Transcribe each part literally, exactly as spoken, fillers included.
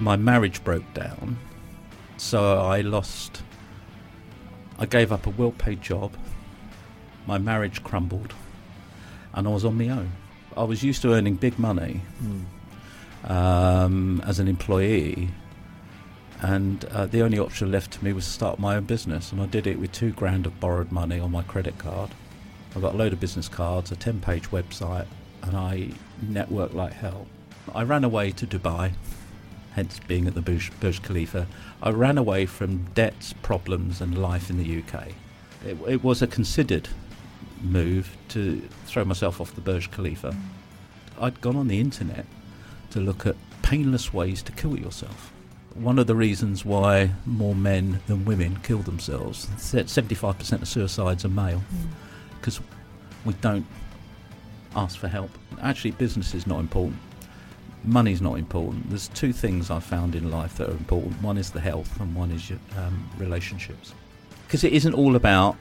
my marriage broke down, so I lost, I gave up a well-paid job, my marriage crumbled, and I was on my own. I was used to earning big money mm. um, as an employee, and uh, the only option left to me was to start my own business, and I did it with two grand of borrowed money on my credit card. I got a load of business cards, a ten-page website, and I networked like hell. I ran away to Dubai, hence being at the Burj Khalifa. I ran away from debts, problems, and life in the U K. It, it was a considered move to throw myself off the Burj Khalifa. I'd gone on the internet to look at painless ways to kill yourself. One of the reasons why more men than women kill themselves, seventy-five percent of suicides are male, because mm. we don't ask for help. Actually, business is not important. Money's not important. There's two things I've found in life that are important. One is the health and one is your um, relationships. Because it isn't all about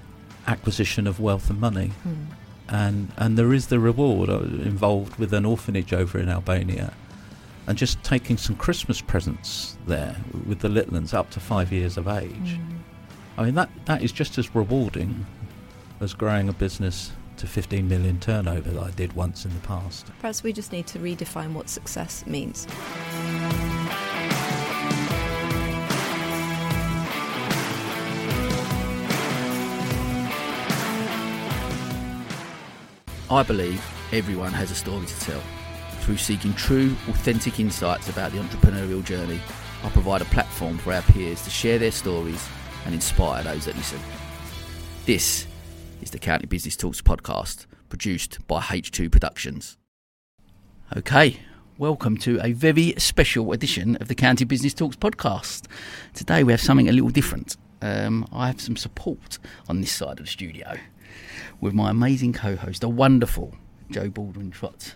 acquisition of wealth and money. Mm. And and there is the reward. I was involved with an orphanage over in Albania and just taking some Christmas presents there with the Litlands up to five years of age. Mm. I mean, that that is just as rewarding as growing a business to fifteen million turnover that I did once in the past. Perhaps we just need to redefine what success means. I believe everyone has a story to tell. Through seeking true, authentic insights about the entrepreneurial journey, I provide a platform for our peers to share their stories and inspire those that listen. This is the County Business Talks podcast, produced by H two Productions. Okay, welcome to a very special edition of the County Business Talks podcast. Today we have something a little different. Um, I have some support on this side of the studio with my amazing co-host, the wonderful Jo Baldwin Trott.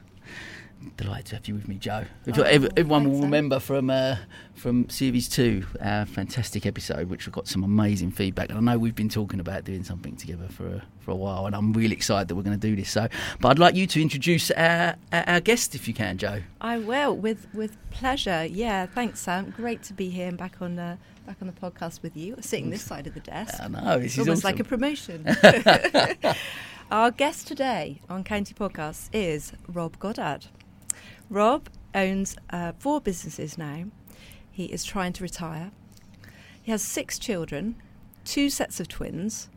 Delighted to have you with me, Jo. Oh, everyone will remember from uh, from series two, our fantastic episode, which we've got some amazing feedback. And I know we've been talking about doing something together for a, for a while, and I'm really excited that we're going to do this. So, but I'd like you to introduce our, our guest, if you can, Jo. I will, with with pleasure. Yeah, thanks, Sam. Great to be here and back on the back on the podcast with you. Sitting this side of the desk. I know, this it's is almost awesome. Like a promotion. Our guest today on County Podcasts is Rob Goddard. Rob owns uh, four businesses now. He is trying to retire. He has six children, two sets of twins.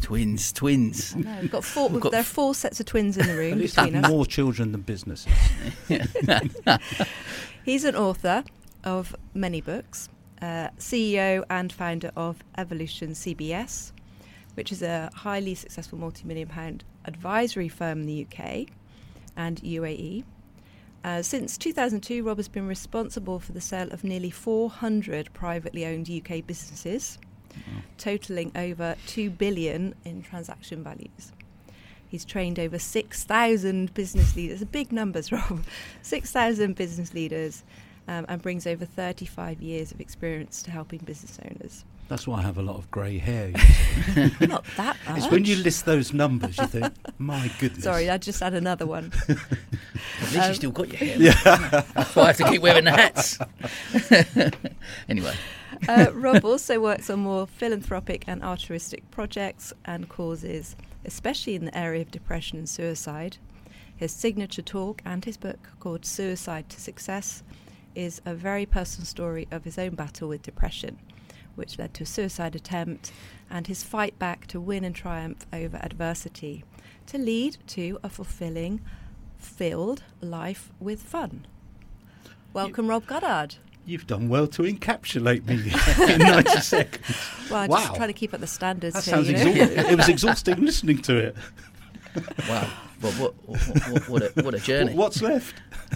Twins, twins. I know, we've got four. We've got there are four sets of twins in the room. At least between us. More children than businesses. He's an author of many books, uh, C E O and founder of Evolution C B S, which is a highly successful multi-million pound advisory firm in the U K and U A E. Uh, since two thousand two, Rob has been responsible for the sale of nearly four hundred privately owned U K businesses, mm-hmm. totaling over two billion pounds in transaction values. He's trained over six thousand business leaders, big numbers, Rob, six thousand business leaders, um, and brings over thirty-five years of experience to helping business owners. That's why I have a lot of grey hair. Not that much. It's when you list those numbers, you think, my goodness. Sorry, I just had another one. At least um, you still got your hair. Yeah. That's why I have to keep wearing the hats. Anyway. Uh, Rob also works on more philanthropic and altruistic projects and causes, especially in the area of depression and suicide. His signature talk and his book called Suicide to Success is a very personal story of his own battle with depression, which led to a suicide attempt, and his fight back to win and triumph over adversity to lead to a fulfilling, filled life with fun. Welcome, you, Rob Goddard. You've done well to encapsulate me in ninety seconds. Well, I wow. just try to keep up the standards. That here, sounds you know? exhausting. It was exhausting listening to it. Wow. Well, what, what, what, what, a, what a journey. What's left?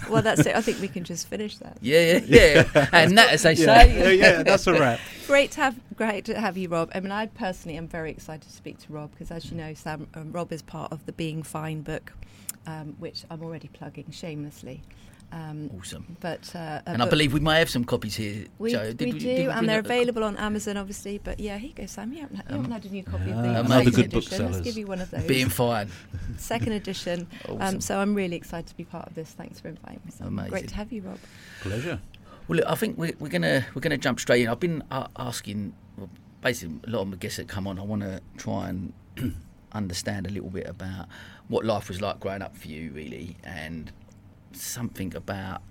Well, that's it. I think we can just finish that. Yeah, yeah, yeah. And that, as they yeah. say. Yeah, yeah, that's a wrap. Great to have great to have you, Rob. I mean, I personally am very excited to speak to Rob because, as you know, Sam, um, Rob is part of the Being Fine book, um, which I'm already plugging shamelessly. Um, awesome. But uh, And I believe we may have some copies here, we, Joe. Did, we do, did we and they're available on Amazon, obviously. But yeah, here you go, Sam. You haven't, you um, haven't had a new copy uh, of the another good bookseller. Let's give you one of those. Being Fine. Second edition. Awesome. Um, so I'm really excited to be part of this. Thanks for inviting me. Amazing. Great to have you, Rob. Pleasure. Well, look, I think we're, we're gonna we're gonna jump straight in. I've been uh, asking, well, basically a lot of my guests that come on. I want to try and understand a little bit about what life was like growing up for you, really, and something about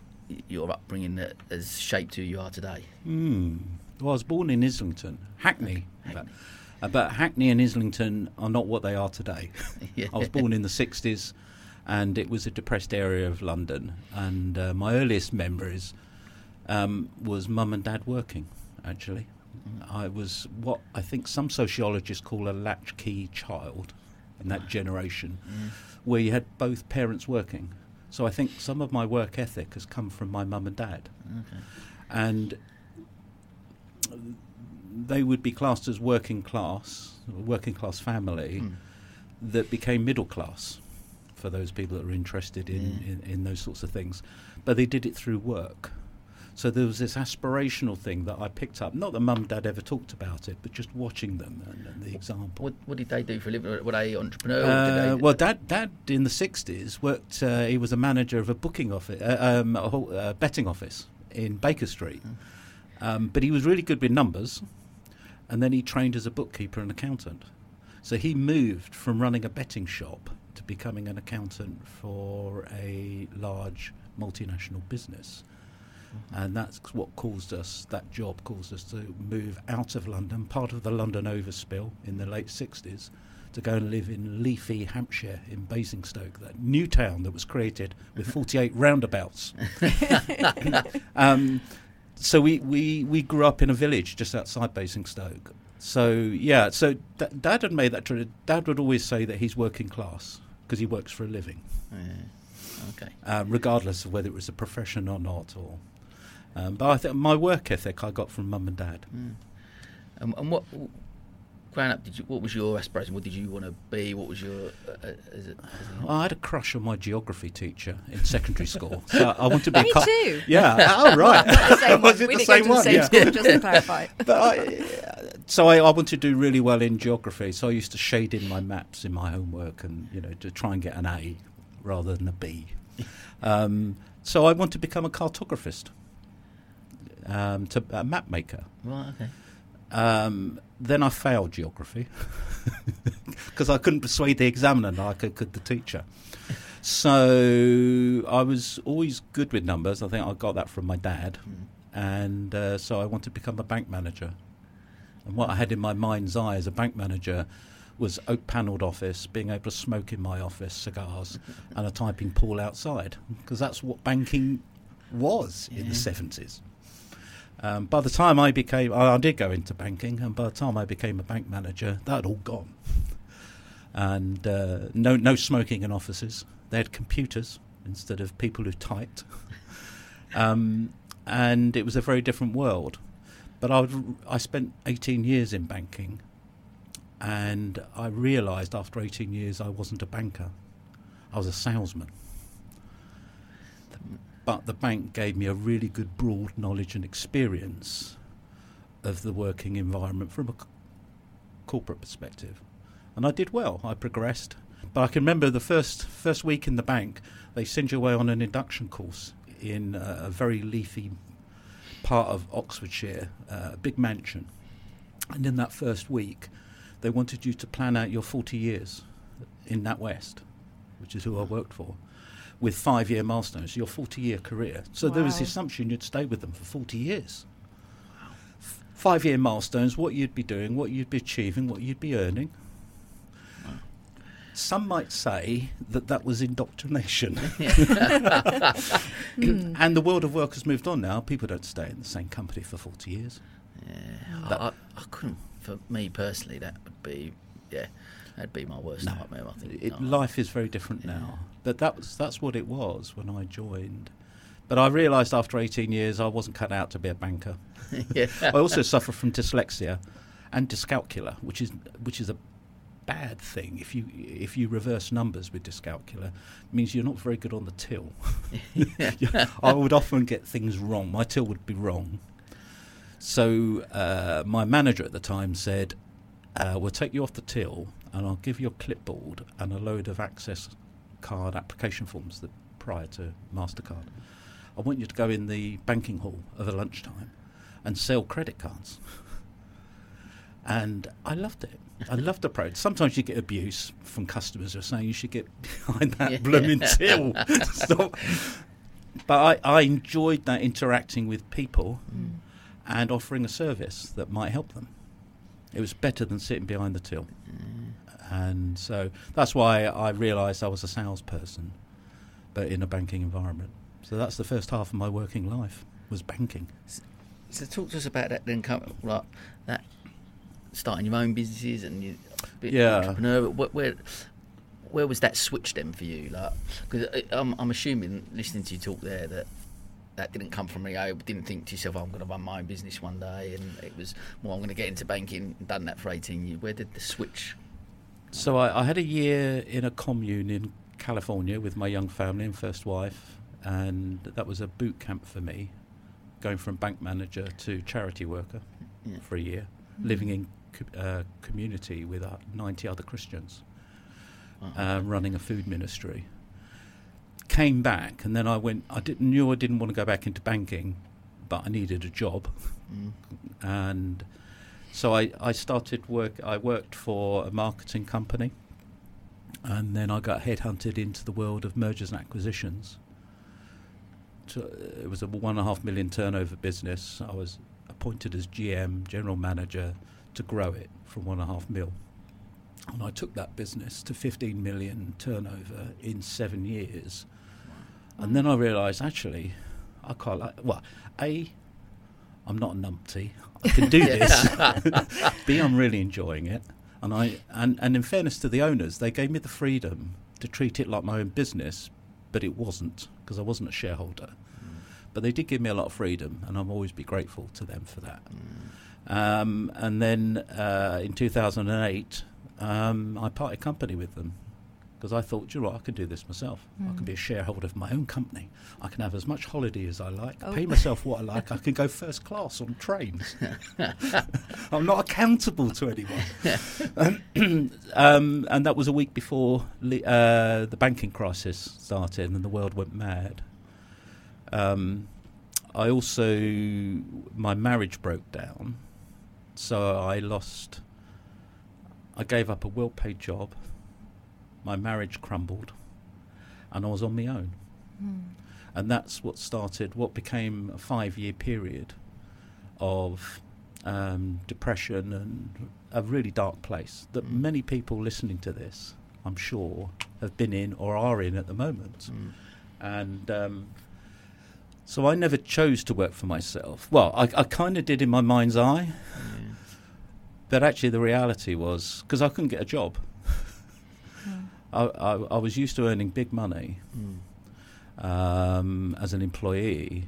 your upbringing that has shaped who you are today. Mm. Well, I was born in Islington, Hackney, Hackney. But, but Hackney and Islington are not what they are today. Yeah. I was born in the sixties, and it was a depressed area of London. And uh, my earliest memories um, was mum and dad working, actually. Mm. I was what I think some sociologists call a latchkey child in that generation, mm. where you had both parents working. So I think some of my work ethic has come from my mum and dad. Okay. And they would be classed as working class, working class family mm. that became middle class for those people that are interested in, yeah. in, in those sorts of things. But they did it through work. So there was this aspirational thing that I picked up. Not that mum and dad ever talked about it, but just watching them and, and the example. What, what did they do for a living? Were they entrepreneurs? Uh, did they well, dad, dad in the sixties worked. Uh, he was a manager of a booking office, uh, um, a whole, uh, betting office in Baker Street. Um, but he was really good with numbers, and then he trained as a bookkeeper and accountant. So he moved from running a betting shop to becoming an accountant for a large multinational business. And that's what caused us, that job caused us to move out of London, part of the London overspill in the late sixties, to go and live in leafy Hampshire in Basingstoke, that new town that was created with forty-eight roundabouts. um, so we, we, we grew up in a village just outside Basingstoke. So, yeah, so d- Dad had made that tra- Dad would always say that he's working class because he works for a living, yeah. okay. uh, regardless of whether it was a profession or not, or... Um, but I think my work ethic I got from mum and dad. Mm. Um, and what, growing up, did you, what was your aspiration? What did you want to be? What was your? Uh, is it, is it I had a crush on my geography teacher in secondary school. So I wanted to be. Me a co- too. Yeah. Oh right. Was it the same one? Yeah. School, just to clarify. But I, so I, I wanted to do really well in geography. So I used to shade in my maps in my homework, and you know, to try and get an A rather than a B. Um, so I wanted to become a cartographist. Um, to a uh, map maker. Right, okay. Um, then I failed geography because I couldn't persuade the examiner like I could the teacher. So I was always good with numbers. I think I got that from my dad. Mm. And uh, so I wanted to become a bank manager. And what I had in my mind's eye as a bank manager was oak-panelled office, being able to smoke in my office, cigars, and a typing pool outside, because that's what banking was yeah. in the seventies. Um, by the time I became, I, I did go into banking, and by the time I became a bank manager, that had all gone. And uh, no, no smoking in offices. They had computers instead of people who typed. um, and it was a very different world. But I, would, I spent eighteen years in banking, and I realised after eighteen years I wasn't a banker. I was a salesman. But the bank gave me a really good broad knowledge and experience of the working environment from a c- corporate perspective. And I did well. I progressed. But I can remember the first first week in the bank, they send you away on an induction course in uh, a very leafy part of Oxfordshire, uh, a big mansion. And in that first week, they wanted you to plan out your forty years in NatWest, which is who I worked for, with five-year milestones, your forty-year career. So wow. there was the assumption you'd stay with them for forty years. Wow. F- five-year milestones, what you'd be doing, what you'd be achieving, what you'd be earning. Wow. Some might say that that was indoctrination. mm. And the world of work has moved on now. People don't stay in the same company for forty years. Yeah, that, I, I couldn't, for me personally, that would be, yeah, that'd be my worst no, nightmare, I think. It, no. Life is very different yeah. now. But that was, that's what it was when I joined. But I realised after eighteen years I wasn't cut out to be a banker. yeah. I also suffer from dyslexia and dyscalculia, which is which is a bad thing. If you if you reverse numbers with dyscalculia, it means you're not very good on the till. I would often get things wrong. My till would be wrong. So uh, my manager at the time said, uh, we'll take you off the till and I'll give you a clipboard and a load of access card application forms that prior to MasterCard. I want you to go in the banking hall at the lunchtime and sell credit cards. And I loved it. I loved the approach. Sometimes you get abuse from customers who are saying you should get behind that yeah. blooming till. Stop. But I, I enjoyed that, interacting with people mm. and offering a service that might help them. It was better than sitting behind the till. Mm. And so that's why I realised I was a salesperson, but in a banking environment. So that's the first half of my working life, was banking. So, so talk to us about that then, like that, starting your own businesses and you yeah. entrepreneur. Where, where where was that switch then for you? Like, because I'm, I'm assuming, listening to you talk there, that that didn't come from me. I didn't think to yourself, oh, I'm going to run my own business one day, and it was, well, I'm going to get into banking. And done that for eighteen years. Where did the switch? So I, I had a year in a commune in California with my young family and first wife, and that was a boot camp for me, going from bank manager to charity worker yeah. for a year, living in Uh, community with uh, ninety other Christians, uh, running a food ministry. Came back, and then I went. I didn't knew I didn't want to go back into banking, but I needed a job, mm. and so I, I started work. I worked for a marketing company, and then I got headhunted into the world of mergers and acquisitions. So it was a one and a half million turnover business. I was appointed as G M, general manager, to grow it from one and a half mil. And I took that business to fifteen million turnover in seven years. Wow. And then I realised, actually, I can't, like, well, A, I'm not a numpty. I can do this. B, I'm really enjoying it. And I and, and in fairness to the owners, they gave me the freedom to treat it like my own business, but it wasn't, because I wasn't a shareholder. Mm. But they did give me a lot of freedom, and I'll always be grateful to them for that. Mm. Um, and then uh, in two thousand eight, um, I parted company with them, because I thought, you know what, I can do this myself. Mm. I can be a shareholder of my own company. I can have as much holiday as I like, oh. pay myself what I like. I can go first class on trains. I'm not accountable to anyone. um, um, and that was a week before le- uh, the banking crisis started and the world went mad. Um, I also, my marriage broke down. So I lost, I gave up a well-paid job, my marriage crumbled, and I was on my own. Mm. And that's what started what became a five-year period of um, depression and a really dark place that mm. many people listening to this, I'm sure, have been in or are in at the moment. Mm. And um, so I never chose to work for myself. Well, I, I kind of did in my mind's eye. Mm. But actually the reality was, because I couldn't get a job, mm. I, I, I was used to earning big money mm. um, as an employee,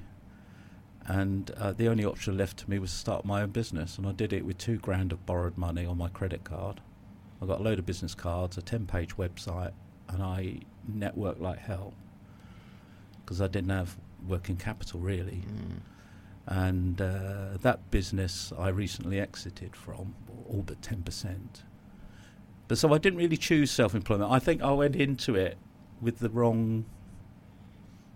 and uh, the only option left to me was to start my own business, and I did it with two grand of borrowed money on my credit card. I got a load of business cards, a ten-page website, and I networked like hell, because I didn't have working capital, really. Mm. And uh, that business I recently exited from, all but ten percent. But so I didn't really choose self-employment. I think I went into it with the wrong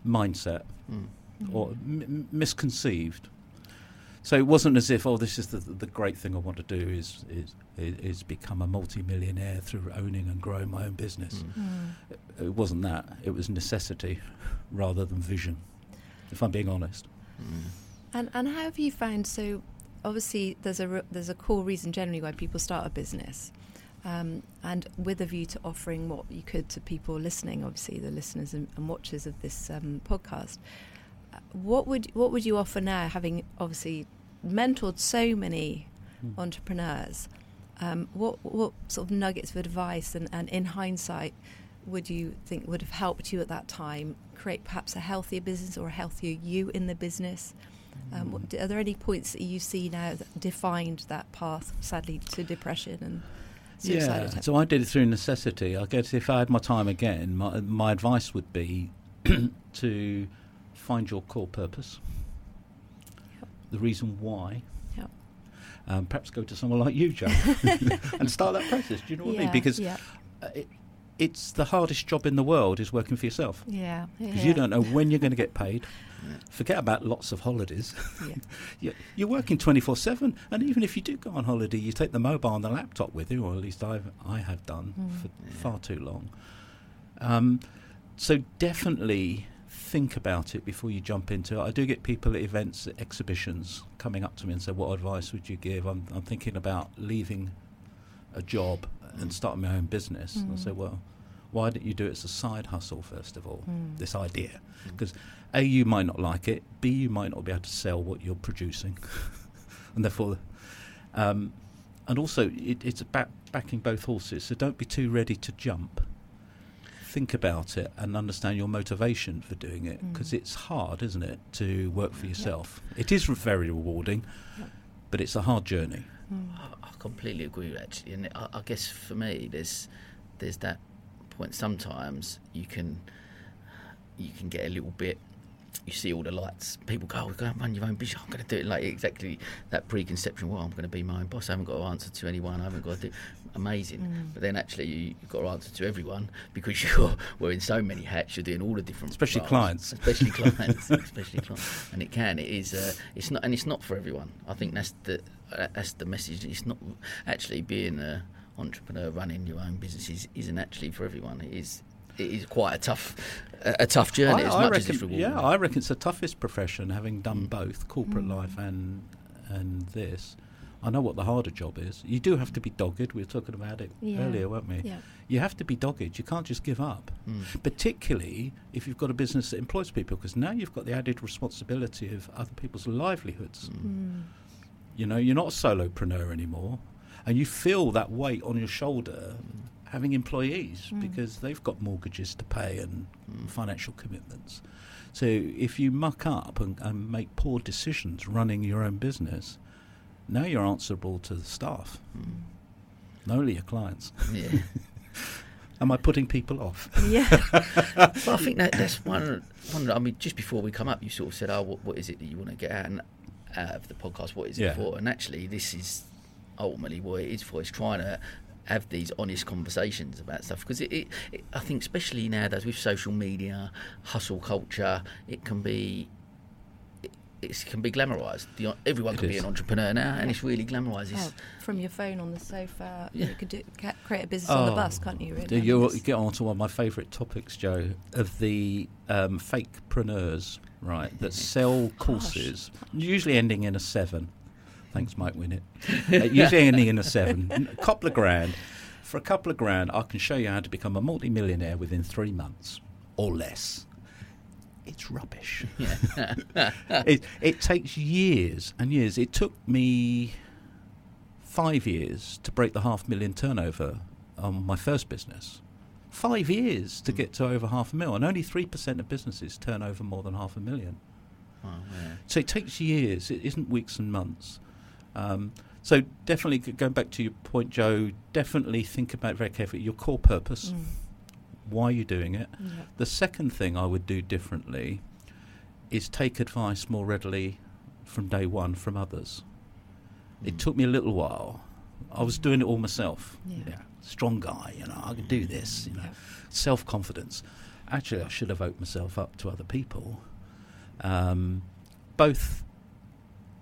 mindset mm. or m- misconceived. So it wasn't as if, oh, this is the the great thing I want to do is is is become a multi-millionaire through owning and growing my own business. Mm. Mm. It, it wasn't that. It was necessity rather than vision, if I'm being honest. Mm. And and how have you found, so obviously there's a re- there's a core reason generally why people start a business, um, and with a view to offering what you could to people listening, obviously the listeners and, and watchers of this um, podcast. What would what would you offer now, having obviously mentored so many mm. entrepreneurs? Um, what what sort of nuggets of advice and, and in hindsight would you think would have helped you at that time create perhaps a healthier business or a healthier you in the business? Um, what, are there any points that you see now that defined that path, sadly, to depression and suicide yeah, attempts? So I did it through necessity. I guess if I had my time again, my, my advice would be to find your core purpose, yep. the reason why. Yep. Um, perhaps go to someone like you, Jo, and start that process. Do you know what yeah, I mean? Because yeah. it, it's the hardest job in the world is working for yourself. Yeah. Because yeah. you don't know when you're going to get paid. Yeah. Forget about lots of holidays. Yeah. You're working twenty-four seven, and even if you do go on holiday, you take the mobile and the laptop with you, or at least I've, I have done mm. for yeah. far too long. Um, so definitely think about it before you jump into it. I do get people at events, at exhibitions, coming up to me and say, what advice would you give? I'm, I'm thinking about leaving a job and starting my own business. Mm. And I say, well, why don't you do it as a side hustle, first of all, mm. this idea? Because mm. A, you might not like it. B, you might not be able to sell what you're producing. And therefore, um, and also it, it's about backing both horses. So don't be too ready to jump. Think about it and understand your motivation for doing it, because mm. it's hard, isn't it, to work for yourself. Yep. It is very rewarding, yep. but it's a hard journey. Mm. I, I completely agree, actually. And I, I guess for me, there's there's that point. Sometimes you can you can get a little bit. You see all the lights. People go, oh, we're going to run your own business. I'm going to do it like exactly that preconception. Well, I'm going to be my own boss. I haven't got to answer to anyone. I haven't got to do... Amazing. Mm. But then actually you, you've got to answer to everyone because you're wearing so many hats. You're doing all the different... Especially roles. clients. Especially clients. Especially clients. And it can. It is... Uh, it's not, and it's not for everyone. I think that's the uh, that's the message. It's not... Actually being an entrepreneur, running your own businesses isn't actually for everyone. It is... It is quite a tough, a, a tough journey. I, as I much reckon, as it's rewarding. Yeah, I reckon it's the toughest profession. Having done mm. both corporate mm. life and and this, I know what the harder job is. You do have to be dogged. We were talking about it yeah. earlier, weren't we? Yeah. You have to be dogged. You can't just give up, mm. particularly if you've got a business that employs people, because now you've got the added responsibility of other people's livelihoods. Mm. Mm. You know, you're not a solopreneur anymore, and you feel that weight on your shoulder. Mm. Having employees mm. because they've got mortgages to pay and mm. financial commitments. So if you muck up and, and make poor decisions running your own business, now you're answerable to the staff, mm. not only your clients. Yeah. Am I putting people off? Yeah. Well, I think that, that's one, one. I mean, just before we come up, you sort of said, "Oh, what, what is it that you want to get out, and, out of the podcast? What is yeah. it for?" And actually, this is ultimately what it is for. It's trying to have these honest conversations about stuff, because it, it, it, I think especially nowadays with social media, hustle culture, it can be it, it can be glamorised. Everyone can be an entrepreneur now, and it's really glamorised. Oh, from your phone on the sofa, yeah. you could do, create a business oh, on the bus, can't you? Really? You get on to one of my favourite topics, Jo, of the um, fakepreneurs, right, that sell courses, Gosh. usually ending in a seven. Thanks, Mike Winnett. Uh, usually ending in a seven. A couple of grand. For a couple of grand, I can show you how to become a multi-millionaire within three months or less. It's rubbish. Yeah. it, it takes years and years. It took me five years to break the half million turnover on my first business. Five years to get to over half a mil. And only three percent of businesses turn over more than half a million. Oh, yeah. So it takes years. It isn't weeks and months. Um, so definitely, going back to your point, Jo, definitely think about very carefully your core purpose, mm. why you're doing it. Yeah. The second thing I would do differently is take advice more readily from day one from others. Mm. It took me a little while. I was doing it all myself. Yeah. Yeah. Strong guy, you know, I can do this, you know, yeah. self-confidence. Actually, I should have opened myself up to other people, um, both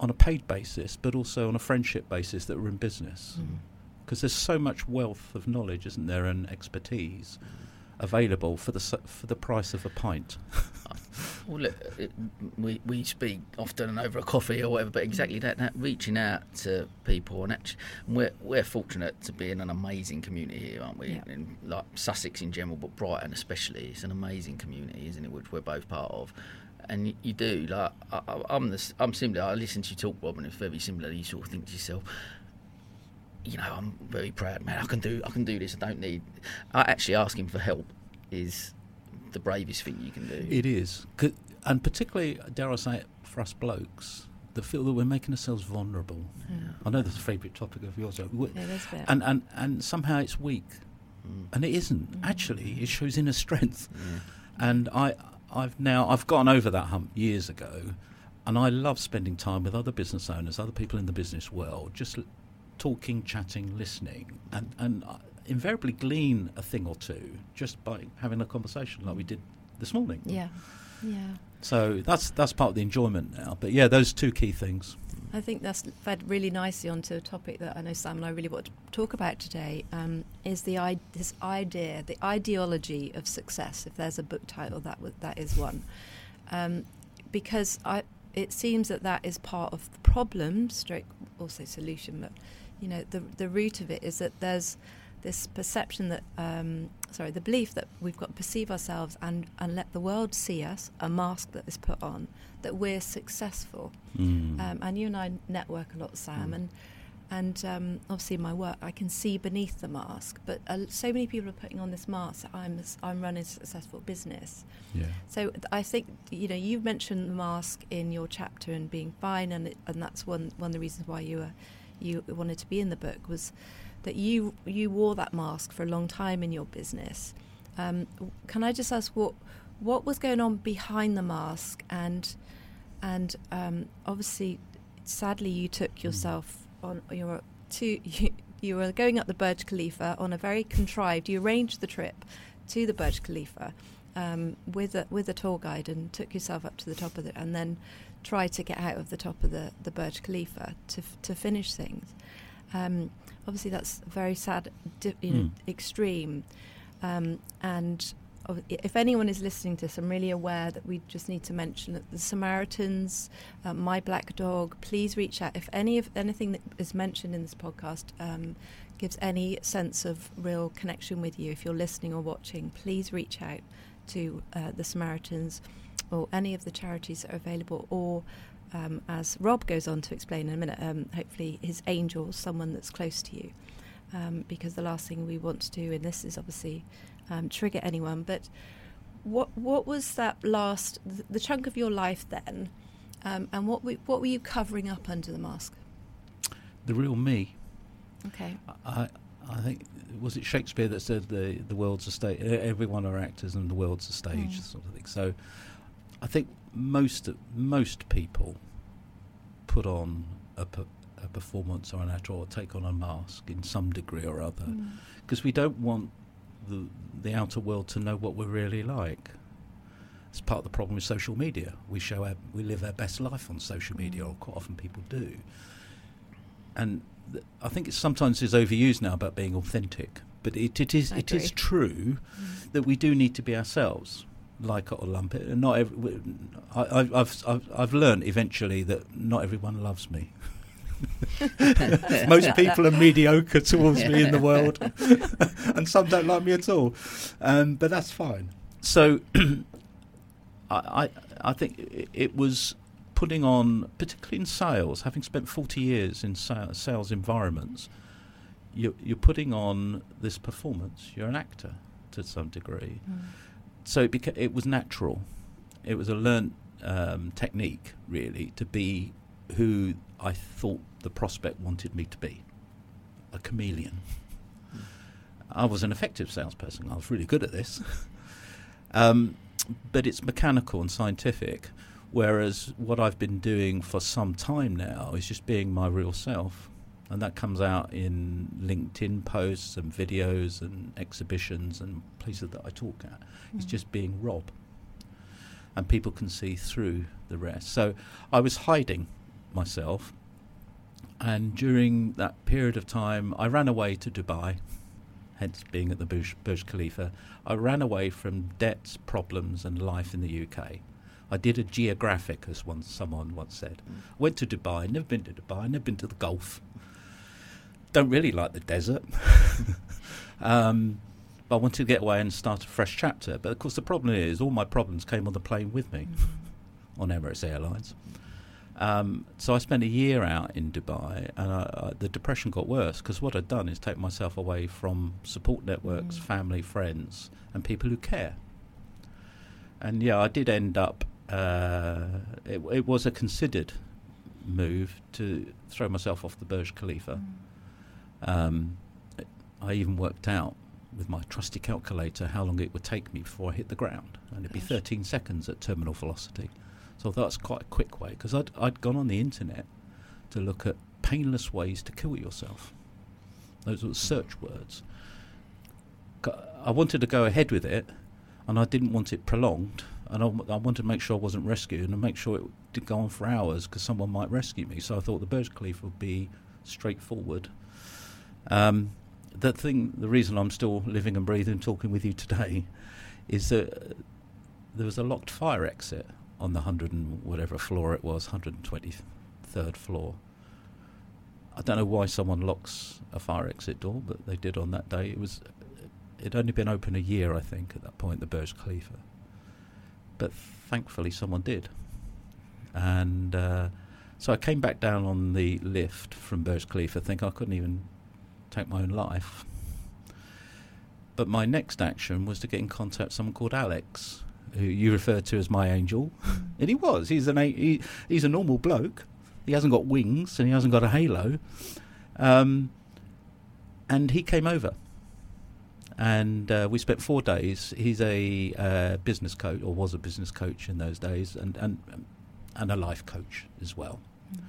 on a paid basis, but also on a friendship basis that were in business. Because mm. there's so much wealth of knowledge, isn't there, and expertise available for the for the price of a pint. Well, look, it, we we speak often and over a coffee or whatever, but exactly that, that reaching out to people. And actually, we're we're fortunate to be in an amazing community here, aren't we? Yeah. In, like Sussex in general, but Brighton especially. It's an amazing community, isn't it, which we're both part of. And you do, like, I, I'm this, I'm similar. I listen to you talk, Rob, and it's very similar. You sort of think to yourself, you know, I'm very proud, man. I can do, I can do this. I don't need. I actually asking for help is the bravest thing you can do. It is, and particularly, dare I say it, for us blokes, the feel that we're making ourselves vulnerable. Yeah. I know that's a favourite topic of yours. It is fair. And and and somehow it's weak, mm. and it isn't. Mm. Actually, it shows inner strength, yeah. and I. I've now I've gotten over that hump years ago, and I love spending time with other business owners, other people in the business world, just l- talking, chatting, listening, and and uh, invariably glean a thing or two just by having a conversation like we did this morning. Yeah, yeah. So that's that's part of the enjoyment now. But yeah, those two key things. I think that's fed really nicely onto a topic that I know Sam and I really want to talk about today, um, is the I- this idea, the ideology of success. If there's a book title, that w- that is one. Um, because I, it seems that that is part of the problem, stroke also solution, but you know, the the root of it is that there's this perception that, um, sorry, the belief that we've got to perceive ourselves and, and let the world see us, a mask that is put on, that we're successful. Mm. Um, and you and I network a lot, Sam, mm. and and um, obviously in my work I can see beneath the mask, but uh, so many people are putting on this mask that I'm, I'm running a successful business. Yeah. So th- I think, you know, you mentioned the mask in your chapter in Being Fine, and it, and that's one, one of the reasons why you were, you wanted to be in the book was... that you you wore that mask for a long time in your business. Um, can I just ask what what was going on behind the mask? And and um, obviously, sadly, you took yourself on your to you, you were going up the Burj Khalifa on a very contrived. You arranged the trip to the Burj Khalifa um, with a, with a tour guide and took yourself up to the top of it, and then tried to get out of the top of the, the Burj Khalifa to to finish things. Um, obviously, that's very sad, di- you know, mm. extreme. Um, and ob- if anyone is listening to this, I'm really aware that we just need to mention that the Samaritans, uh, My Black Dog, please reach out. If any of anything that is mentioned in this podcast um, gives any sense of real connection with you, if you're listening or watching, please reach out to uh, the Samaritans or any of the charities that are available, or Um, as Rob goes on to explain in a minute, um, hopefully his angel, someone that's close to you, um, because the last thing we want to do in this is obviously um, trigger anyone. But what what was that last, th- the chunk of your life then, um, and what, we, what were you covering up under the mask? The real me. Okay. I I think, was it Shakespeare that said the, the world's a stage, everyone are actors and the world's a stage, mm. sort of thing. So I think most most people put on a, per, a performance or an act or take on a mask in some degree or other, because mm. we don't want the the outer world to know what we're really like. It's part of the problem with social media. We show our, we live our best life on social mm. media, or quite often people do. And th- I think it's sometimes is overused now about being authentic, but it, it is I it agree. is true mm. that we do need to be ourselves. Like it or lump it, and not every, I, I've I've I've learned eventually that not everyone loves me. Most people are mediocre towards yeah. me in the world, and some don't like me at all. Um, but that's fine. So, I, I I think it was putting on, particularly in sales, having spent forty years in sales, sales environments, you're you're putting on this performance. You're an actor to some degree. Mm. So it, beca- it was natural. It was a learnt um, technique, really, to be who I thought the prospect wanted me to be, a chameleon. Mm. I was an effective salesperson. I was really good at this. um, but it's mechanical and scientific, whereas what I've been doing for some time now is just being my real self. And that comes out in LinkedIn posts and videos and exhibitions and places that I talk at. Mm. It's just being Rob. And people can see through the rest. So I was hiding myself. And during that period of time, I ran away to Dubai, hence being at the Burj, Burj Khalifa. I ran away from debts, problems and life in the U K. I did a geographic, as one, someone once said. Mm. I went to Dubai, never been to Dubai, never been to the Gulf. Don't really like the desert. um, but I wanted to get away and start a fresh chapter. But, of course, the problem is all my problems came on the plane with me mm. on Emirates Airlines. Um, so I spent a year out in Dubai, and I, I, the depression got worse because what I'd done is take myself away from support networks, mm. family, friends, and people who care. And, yeah, I did end up... Uh, it, it was a considered move to throw myself off the Burj Khalifa. Mm. Um, I even worked out with my trusty calculator how long it would take me before I hit the ground, and it'd be thirteen seconds at terminal velocity. So that's quite a quick way, because I'd, I'd gone on the internet to look at painless ways to kill yourself. Those were search words. I wanted to go ahead with it, and I didn't want it prolonged, and I, I wanted to make sure I wasn't rescued and make sure it didn't go on for hours because someone might rescue me. So I thought the Burj Khalifa would be straightforward. Um, the thing, the reason I'm still living and breathing, talking with you today, is that there was a locked fire exit on the hundred and whatever floor it was, one hundred twenty-third floor. I don't know why someone locks a fire exit door, but they did on that day. It was, it'd only been open a year, I think, at that point, the Burj Khalifa. But thankfully someone did. And uh, so I came back down on the lift from Burj Khalifa thinking I couldn't even take my own life. But my next action was to get in contact with someone called Alex, who you referred to as my angel. And he was. He's, an a- he, he's a normal bloke. He hasn't got wings and he hasn't got a halo. Um, and he came over. And uh, we spent four days. He's a uh, business coach, or was a business coach in those days, and, and, and a life coach as well. Mm.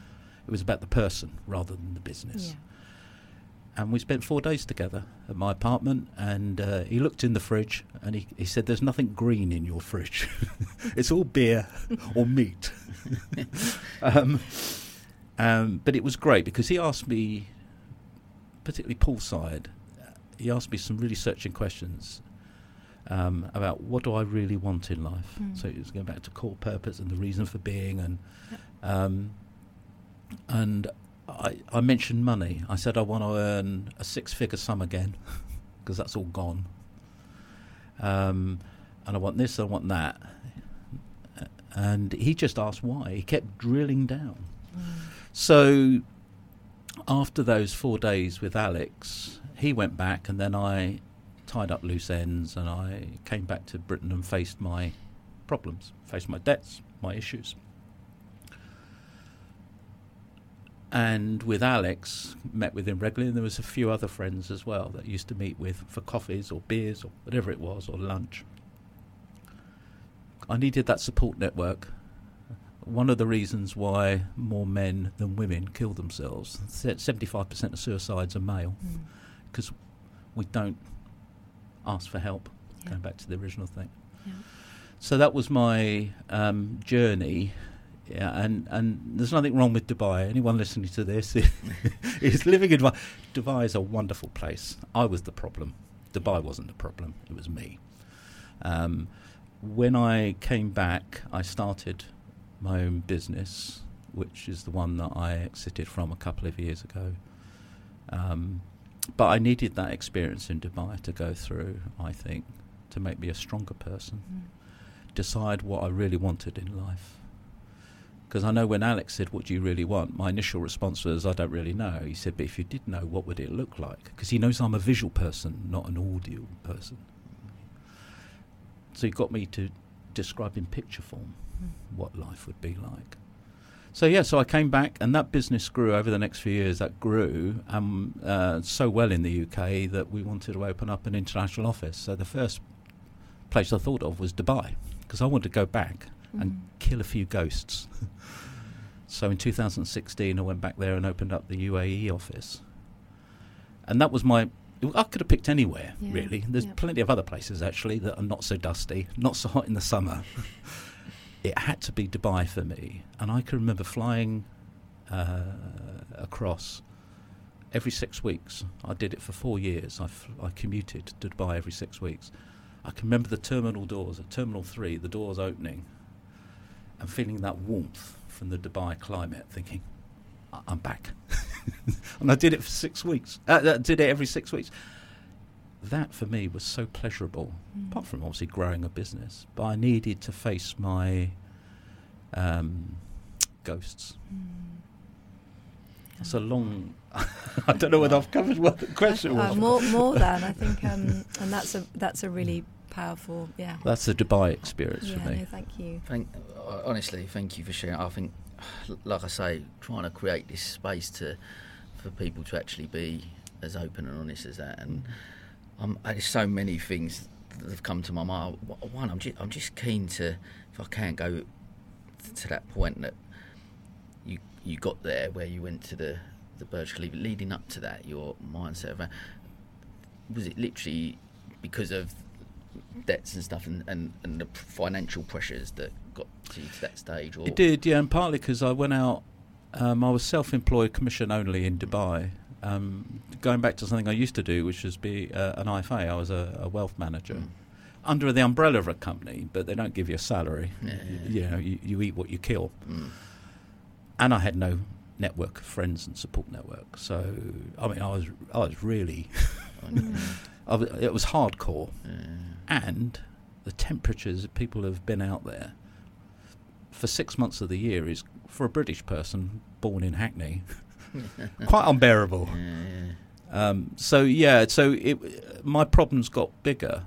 It was about the person rather than the business. Yeah. And we spent four days together at my apartment, and uh, he looked in the fridge, and he, he said, "There's nothing green in your fridge. It's all beer or meat." um, um, but it was great because he asked me, particularly poolside, he asked me some really searching questions um, about what do I really want in life. Mm. So it was going back to core purpose and the reason for being. And yep. um, and I, I mentioned money. I said I want to earn a six-figure sum again because that's all gone. Um, and I want this, I want that. And he just asked why. He kept drilling down. Mm. So after those four days with Alex, he went back, and then I tied up loose ends, and I came back to Britain and faced my problems, faced my debts, my issues. And with Alex, met with him regularly, and there was a few other friends as well that I used to meet with for coffees or beers or whatever it was, or lunch. I needed that support network. One of the reasons why more men than women kill themselves, seventy-five percent of suicides are male. Mm. Because we don't ask for help, yeah. Going back to the original thing. Yeah. So that was my um, journey, yeah, and, and there's nothing wrong with Dubai. Anyone listening to this is living in Dubai. Dubai is a wonderful place. I was the problem. Dubai wasn't the problem. It was me. Um, when I came back, I started my own business, which is the one that I exited from a couple of years ago. Um But I needed that experience in Dubai to go through, I think, to make me a stronger person, mm. decide what I really wanted in life. Because I know when Alex said, "What do you really want?" my initial response was, "I don't really know." He said, "But if you did know, what would it look like?" Because he knows I'm a visual person, not an audio person. So he got me to describe in picture form mm. what life would be like. So, yeah, so I came back, and that business grew over the next few years. That grew um, uh, so well in the U K that we wanted to open up an international office. So the first place I thought of was Dubai, because I wanted to go back mm. and kill a few ghosts. So in two thousand sixteen, I went back there and opened up the U A E office. And that was my... I could have picked anywhere, yeah, really. There's yep. plenty of other places, actually, that are not so dusty, not so hot in the summer. It had to be Dubai for me, and I can remember flying uh, across every six weeks. I did it for four years. I, fl- I commuted to Dubai every six weeks. I can remember the terminal doors, at Terminal three, the doors opening, and feeling that warmth from the Dubai climate, thinking, I- I'm back. And I did it for six weeks. I uh, did it every six weeks. That for me was so pleasurable, mm. apart from obviously growing a business, but I needed to face my um, ghosts. It's mm. a long, I don't know whether I've covered what the question th- uh, was. More, more than, I think, um, and that's a that's a really powerful, yeah. That's the Dubai experience yeah, for me. No, thank you. Thank, honestly, thank you for sharing. I think, like I say, trying to create this space to for people to actually be as open and honest as that, and Um, there's so many things that have come to my mind. One, I'm just, I'm just keen to, if I can go to that point that you you got there, where you went to the, the Burj Khalifa, leading up to that, your mindset around, was it literally because of debts and stuff and, and, and the financial pressures that got to, to that stage? Or? It did, yeah, and partly because I went out, um, I was self-employed, commission only in Dubai. Um, going back to something I used to do, which was be uh, an I F A. I was a, a wealth manager mm. under the umbrella of a company, but they don't give you a salary. Yeah, yeah, you, you know, you, you eat what you kill. Mm. And I had no network of friends and support network. So, I mean, I was I was really... I was, it was hardcore. Yeah. And the temperatures that people have been out there for six months of the year is, for a British person born in Hackney... quite unbearable. Yeah. Um, so yeah, so it, my problems got bigger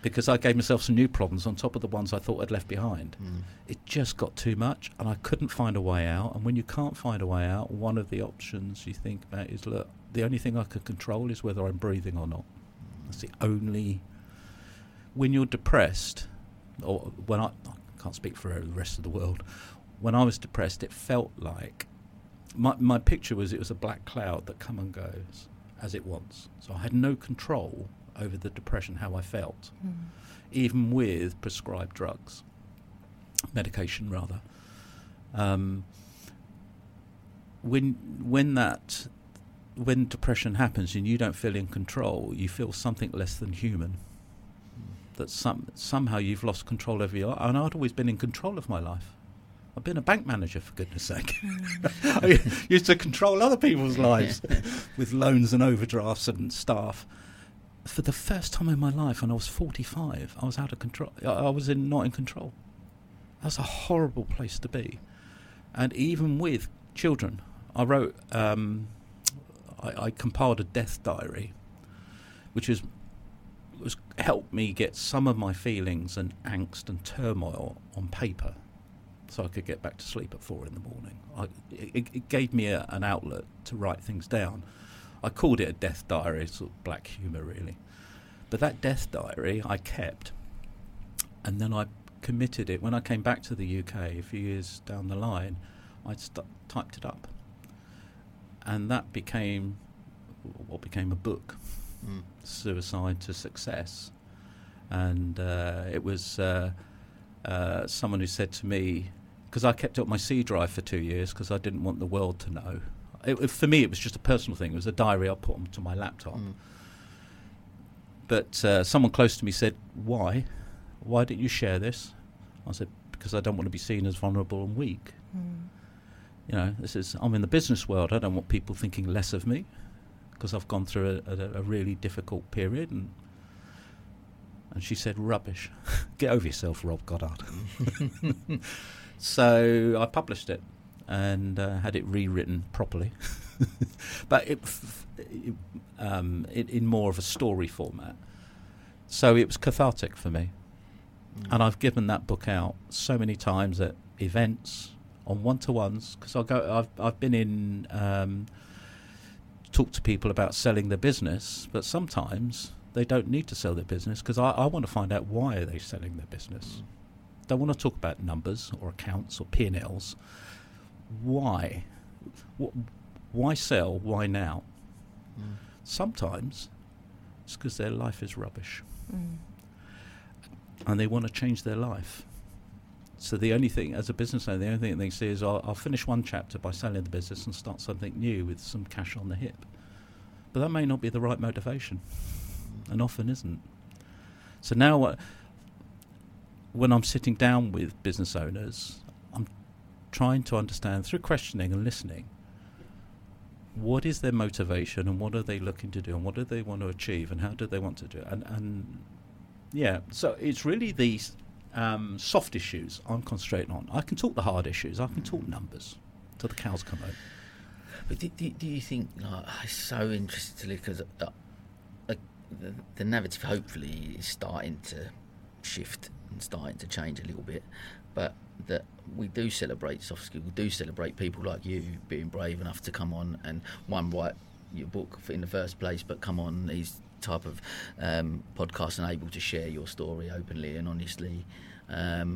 because I gave myself some new problems on top of the ones I thought I'd left behind. Mm. It just got too much, and I couldn't find a way out. And when you can't find a way out, one of the options you think about is, look, the only thing I can control is whether I'm breathing or not. Mm. That's the only. When you're depressed, or when I, I can't speak for the rest of the world. When I was depressed, it felt like my my picture was it was a black cloud that come and goes as it wants. So I had no control over the depression, how I felt, mm. even with prescribed drugs, medication rather. Um, when when that when depression happens and you don't feel in control, you feel something less than human. Mm. That some somehow you've lost control over your life. And I'd always been in control of my life. I've been a bank manager, for goodness sake. I used to control other people's lives with loans and overdrafts and staff. For the first time in my life, when I was forty-five, I was out of control. I was in, not in control. That's a horrible place to be. And even with children, I wrote, um, I, I compiled a death diary, which is, was helped me get some of my feelings and angst and turmoil on paper. So I could get back to sleep at four in the morning. I, it, it gave me a, an outlet to write things down. I called it a death diary, sort of black humour, really. But that death diary I kept, and then I committed it. When I came back to the U K a few years down the line, I st- typed it up. And that became what became a book, mm. Suicide to Success. And uh, it was... Uh, Uh, someone who said to me, because I kept it on my C drive for two years because I didn't want the world to know. It, it, for me, it was just a personal thing. It was a diary I put onto my laptop. Mm. But uh, someone close to me said, why? Why didn't you share this? I said, because I don't want to be seen as vulnerable and weak. Mm. You know, this is I'm in the business world. I don't want people thinking less of me because I've gone through a, a, a really difficult period and... And she said, rubbish. Get over yourself, Rob Goddard. So I published it and uh, had it rewritten properly. But it, it, um, it in more of a story format. So it was cathartic for me. Mm. And I've given that book out so many times at events, on one-to-ones, because I've, I've been in... Um, talk to people about selling their business, but sometimes... They don't need to sell their business because I, I want to find out why are they selling their business. Mm. Don't want to talk about numbers or accounts or P and L's. Why? What, why sell? Why now? Mm. Sometimes it's because their life is rubbish. Mm. And they want to change their life. So the only thing, as a business owner, the only thing they see is I'll, I'll finish one chapter by selling the business and start something new with some cash on the hip. But that may not be the right motivation. And often isn't. So now uh, when I'm sitting down with business owners, I'm trying to understand through questioning and listening, what is their motivation and what are they looking to do and what do they want to achieve and how do they want to do it? And, and yeah, so it's really these um, soft issues I'm concentrating on. I can talk the hard issues. I can talk numbers till the cows come home. But do, do, do you think, like, I'm so interested to look because... Uh, The, the narrative hopefully is starting to shift and starting to change a little bit, but that we do celebrate soft skills, we do celebrate people like you being brave enough to come on and one write your book in the first place, but come on these type of um, podcasts and able to share your story openly and honestly, um,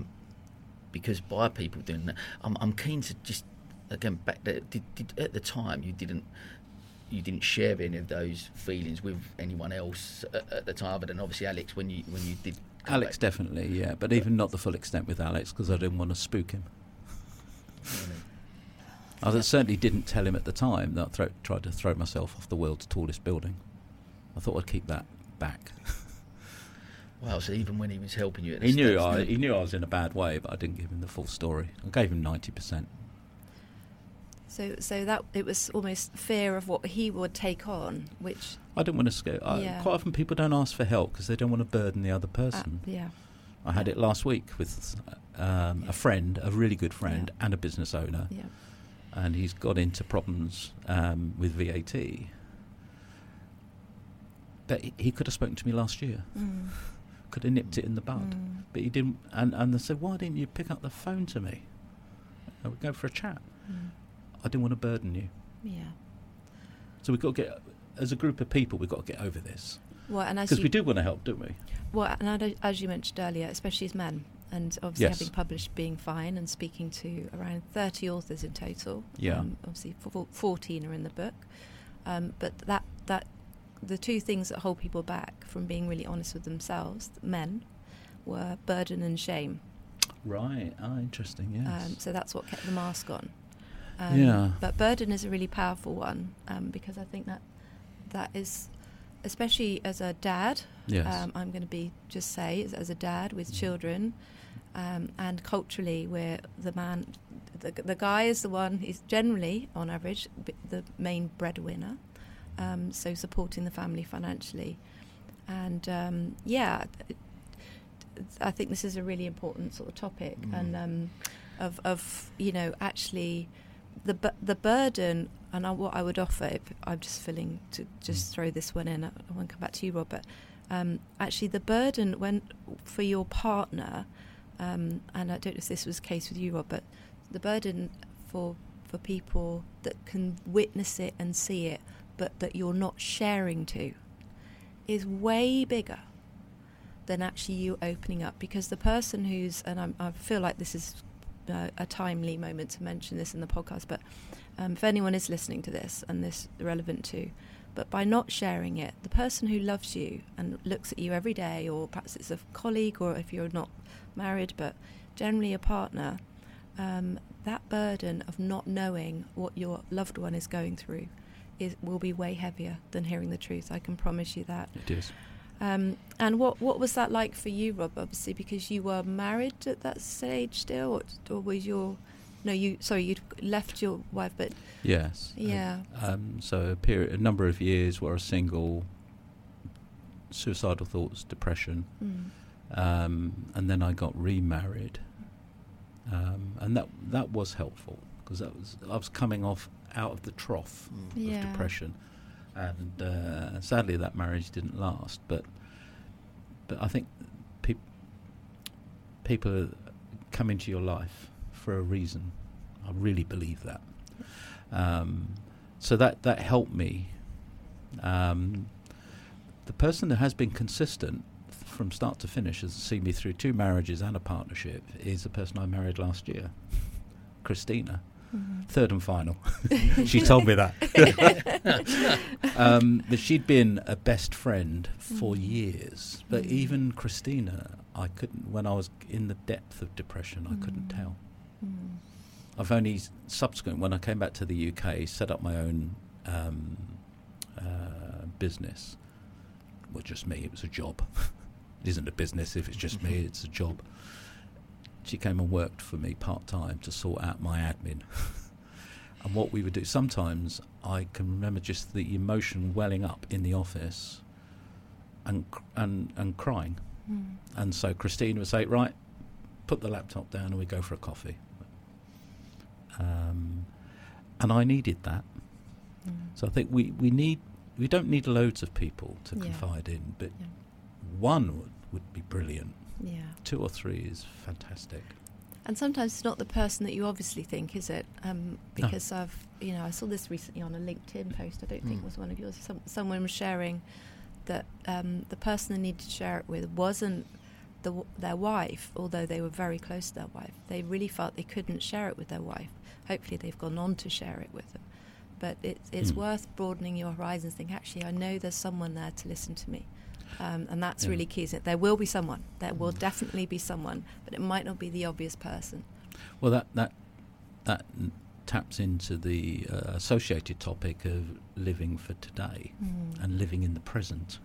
because by people doing that, I'm, I'm keen to just again back there, did, did, at the time you didn't you didn't share any of those feelings with anyone else at, at the time, other than obviously Alex when you when you did. Alex back. Definitely, yeah, but even not the full extent with Alex because I didn't want to spook him. I certainly didn't tell him at the time that I thro- tried to throw myself off the world's tallest building. I thought I'd keep that back. Wow, so even when he was helping you at the he knew I, he knew I was in a bad way, but I didn't give him the full story. I gave him ninety percent. So so that it was almost fear of what he would take on, which... I didn't want to scare... Yeah. Quite often people don't ask for help because they don't want to burden the other person. Uh, yeah. I had yeah. it last week with um, yeah. a friend, a really good friend, yeah. and a business owner. Yeah. And he's got into problems um, with V A T. But he could have spoken to me last year. Mm. Could have nipped it in the bud. Mm. But he didn't. And, and they said, why didn't you pick up the phone to me? I would go for a chat. Mm. I didn't want to burden you. Yeah. So we've got to get, as a group of people, we've got to get over this. Well, and because we do want to help, don't we? Well, and as you mentioned earlier, especially as men, and obviously yes. having published Being Fine and speaking to around thirty authors in total. Yeah. Um, obviously, fourteen are in the book. Um, but that that the two things that hold people back from being really honest with themselves, men, were burden and shame. Right. Ah, interesting. Yes. Um, so that's what kept the mask on. Um, yeah. But burden is a really powerful one um, because I think that that is, especially as a dad, yes. um, I'm going to be just say as, as a dad with children, um, and culturally where the man, the, the guy is the one who's generally on average b- the main breadwinner, um, so supporting the family financially, and um, yeah, I think this is a really important sort of topic mm. and um, of of you know actually. The bu- the burden, and I, what I would offer, if I'm just feeling to just throw this one in, I, I want to come back to you, Robert. Um, actually, the burden when for your partner, um, and I don't know if this was the case with you, Robert, the burden for for people that can witness it and see it, but that you're not sharing to, is way bigger than actually you opening up. Because the person who's, and I'm, I feel like this is a timely moment to mention this in the podcast, but um, if anyone is listening to this and this relevant to, but by not sharing it, the person who loves you and looks at you every day, or perhaps it's a colleague, or if you're not married, but generally a partner, um, that burden of not knowing what your loved one is going through is will be way heavier than hearing the truth. I can promise you that. It is. Um, and what, what was that like for you, Rob? Obviously, because you were married at that stage still, or, or was your no? You sorry, you'd left your wife, but yes, yeah. Uh, um, so a period, a number of years where I was single, suicidal thoughts, depression, mm. um, and then I got remarried, um, and that that was helpful because that was I was coming off out of the trough mm. of yeah. depression. And uh, sadly, that marriage didn't last. But, but I think peop- people come into your life for a reason. I really believe that. Um, so that that helped me. Um, the person that has been consistent from start to finish, has seen me through two marriages and a partnership, is the person I married last year, Christina. Mm-hmm. Third and final. She told me that. um, but she'd been a best friend for mm. years. But mm. even Christina, I couldn't, when I was in the depth of depression, I mm. couldn't tell. Mm. I've only subsequent, when I came back to the U K, set up my own um, uh, business. Well, just me, it was a job. It isn't a business if it's just mm-hmm. me, it's a job. She came and worked for me part-time to sort out my admin. And what we would do, sometimes I can remember just the emotion welling up in the office and and, and crying. Mm. And so Christine would say, right, put the laptop down and we go for a coffee. Um, and I needed that. Mm. So I think we, we need we don't need loads of people to yeah. confide in, but yeah. one would, would be brilliant. Yeah. Two or three is fantastic. And sometimes it's not the person that you obviously think, is it? Um, because no. I've, you know, I saw this recently on a LinkedIn post. I don't mm. think it was one of yours. Some, someone was sharing that um, the person they needed to share it with wasn't the, their wife, although they were very close to their wife. They really felt they couldn't share it with their wife. Hopefully they've gone on to share it with them. but it, it's mm. worth broadening your horizons. Think, actually, I know there's someone there to listen to me. Um, and that's yeah. really key, isn't it? There will be someone. There will definitely be someone, but it might not be the obvious person. Well, that that that taps into the uh, associated topic of living for today mm. and living in the present,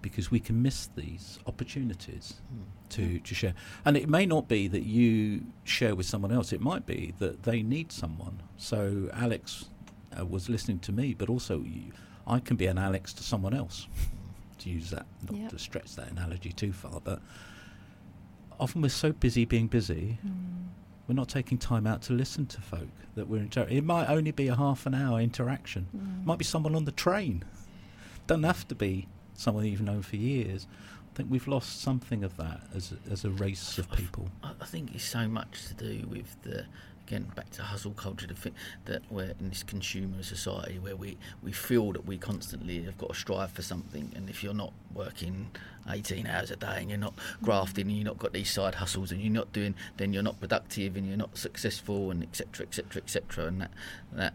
because we can miss these opportunities mm. to, yeah. to share. And it may not be that you share with someone else. It might be that they need someone. So Alex uh, was listening to me, but also you, I can be an Alex to someone else. Use that, not yep. to stretch that analogy too far, but often we're so busy being busy, mm. we're not taking time out to listen to folk that we're inter- it might only be a half an hour interaction. Mm. It might be someone on the train. Doesn't have to be someone you've known for years. I think we've lost something of that as a, as a race of people. I think it's so much to do with the, again, back to hustle culture, the thing that we're in this consumer society where we, we feel that we constantly have got to strive for something, and if you're not working eighteen hours a day and you're not grafting and you've not got these side hustles and you're not doing, then you're not productive and you're not successful, and et cetera, et cetera, et cetera, and that, that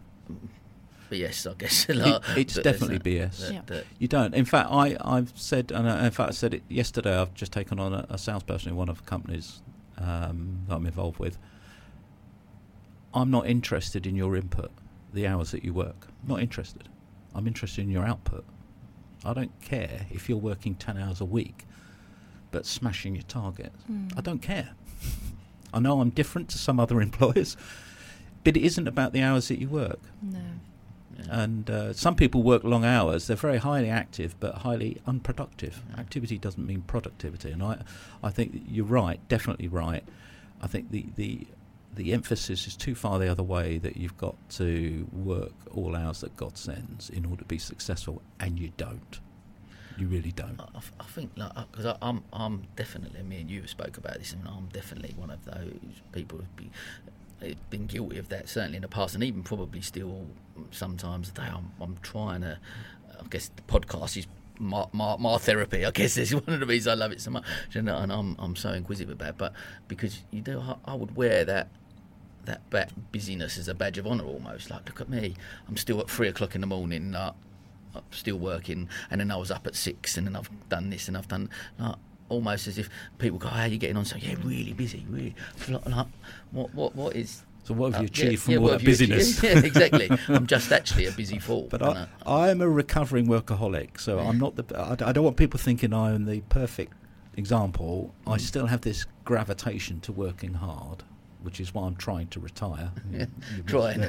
B S, I guess. A lot. It, it's but definitely B S. That, yeah. that you don't. In fact, I, I've said, and I, in fact I said it yesterday, I've just taken on a, a salesperson in one of the companies um, that I'm involved with. I'm not interested in your input, the hours that you work. Not interested. I'm interested in your output. I don't care if you're working ten hours a week but smashing your target. Mm. I don't care. I know I'm different to some other employers, but it isn't about the hours that you work. No. Yeah. And uh, some people work long hours. They're very highly active but highly unproductive. Yeah. Activity doesn't mean productivity. And I, I think you're right, definitely right. I think the... the The emphasis is too far the other way, that you've got to work all hours that God sends in order to be successful, and you don't. You really don't. I, I think, like, because I'm, I'm definitely, me and you spoke about this, and I'm definitely one of those people who've be, been guilty of that, certainly in the past, and even probably still sometimes today. I'm, I'm trying to, I guess the podcast is my, my, my therapy, I guess, is one of the reasons I love it so much, you know, and I'm, I'm so inquisitive about it, but because you do, I, I would wear that, that ba- busyness as a badge of honour almost. Like, look at me, I'm still at three o'clock in the morning, uh, I'm still working, and then I was up at six, and then I've done this, and I've done... Uh, almost as if people go, how are you getting on? So, yeah, really busy, really... Like, what, what, what is... So what have you achieved uh, yeah, from yeah, all that busyness? Yeah, exactly. I'm just actually a busy fool. But I, I am a recovering workaholic, so yeah. I'm not the... I, I don't want people thinking I am the perfect example. Mm. I still have this gravitation to working hard, which is why I'm trying to retire. Yeah, trying.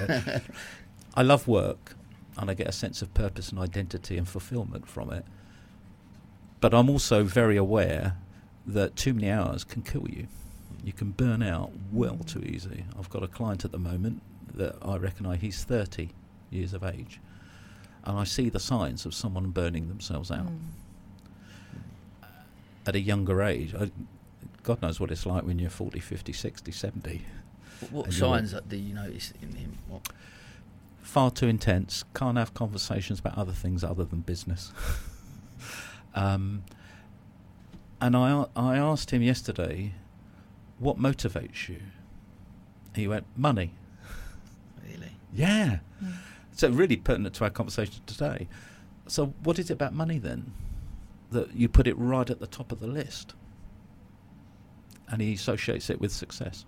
I love work, and I get a sense of purpose and identity and fulfilment from it. But I'm also very aware that too many hours can kill you. You can burn out well too easy. I've got a client at the moment that I recognise, he's thirty years of age, and I see the signs of someone burning themselves out. Mm. At a younger age, I... God knows what it's like when you're forty, fifty, sixty, seventy. What signs do you notice in him? What? Far too intense, can't have conversations about other things other than business. um, and I, I asked him yesterday, what motivates you? He went, money. Really? Yeah. Mm. So really pertinent to our conversation today. So what is it about money then that you put it right at the top of the list? And he associates it with success.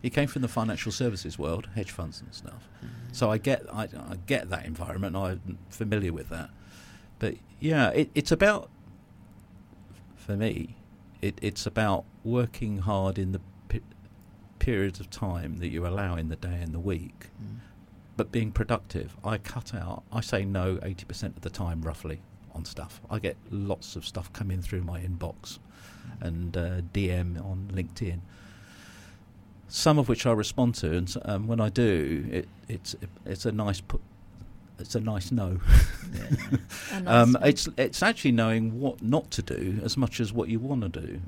He came from the financial services world, hedge funds and stuff. Mm-hmm. So I get, I, I get that environment. I'm familiar with that. But yeah, it, it's about, for me, it, it's about working hard in the pe- periods of time that you allow in the day and the week, mm. but being productive. I cut out. I say no eighty percent of the time, roughly, on stuff. I get lots of stuff coming through my inbox and uh, D M on LinkedIn, some of which I respond to, and um, when I do, it, it's it, it's a nice pu- it's a nice no. Yeah. a nice um, it's it's actually knowing what not to do as much as what you want to do,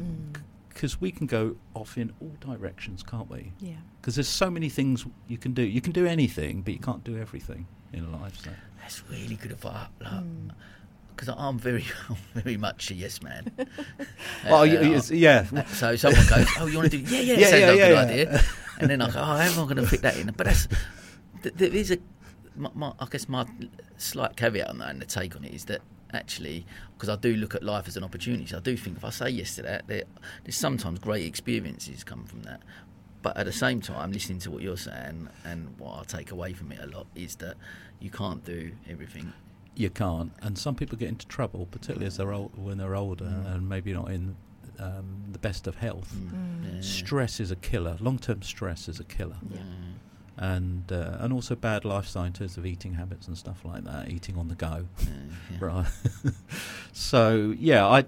because mm. we can go off in all directions, can't we? Yeah. Because there's so many things you can do. You can do anything, but you can't do everything in life. So. That's really good advice. Like, mm. Because I'm very, very much a yes man. uh, well, uh, yeah. So someone goes, "Oh, you want to do? Yeah, yeah, yeah, sounds yeah, like yeah, a good yeah. idea." And then I go, "Oh, how am I going to fit that in?" But that's, there is a, my, my, I guess my slight caveat on that and the take on it is that actually, because I do look at life as an opportunity, so I do think if I say yes to that, there, there's sometimes great experiences come from that. But at the same time, listening to what you're saying and what I take away from it a lot is that you can't do everything. You can't, and some people get into trouble, particularly as they're old, when they're older mm. and maybe not in um, the best of health. Mm. Yeah. Stress is a killer. Long-term stress is a killer. Yeah. And uh, and also bad lifestyle in terms of eating habits and stuff like that, eating on the go. Yeah, yeah. Right. So yeah, I.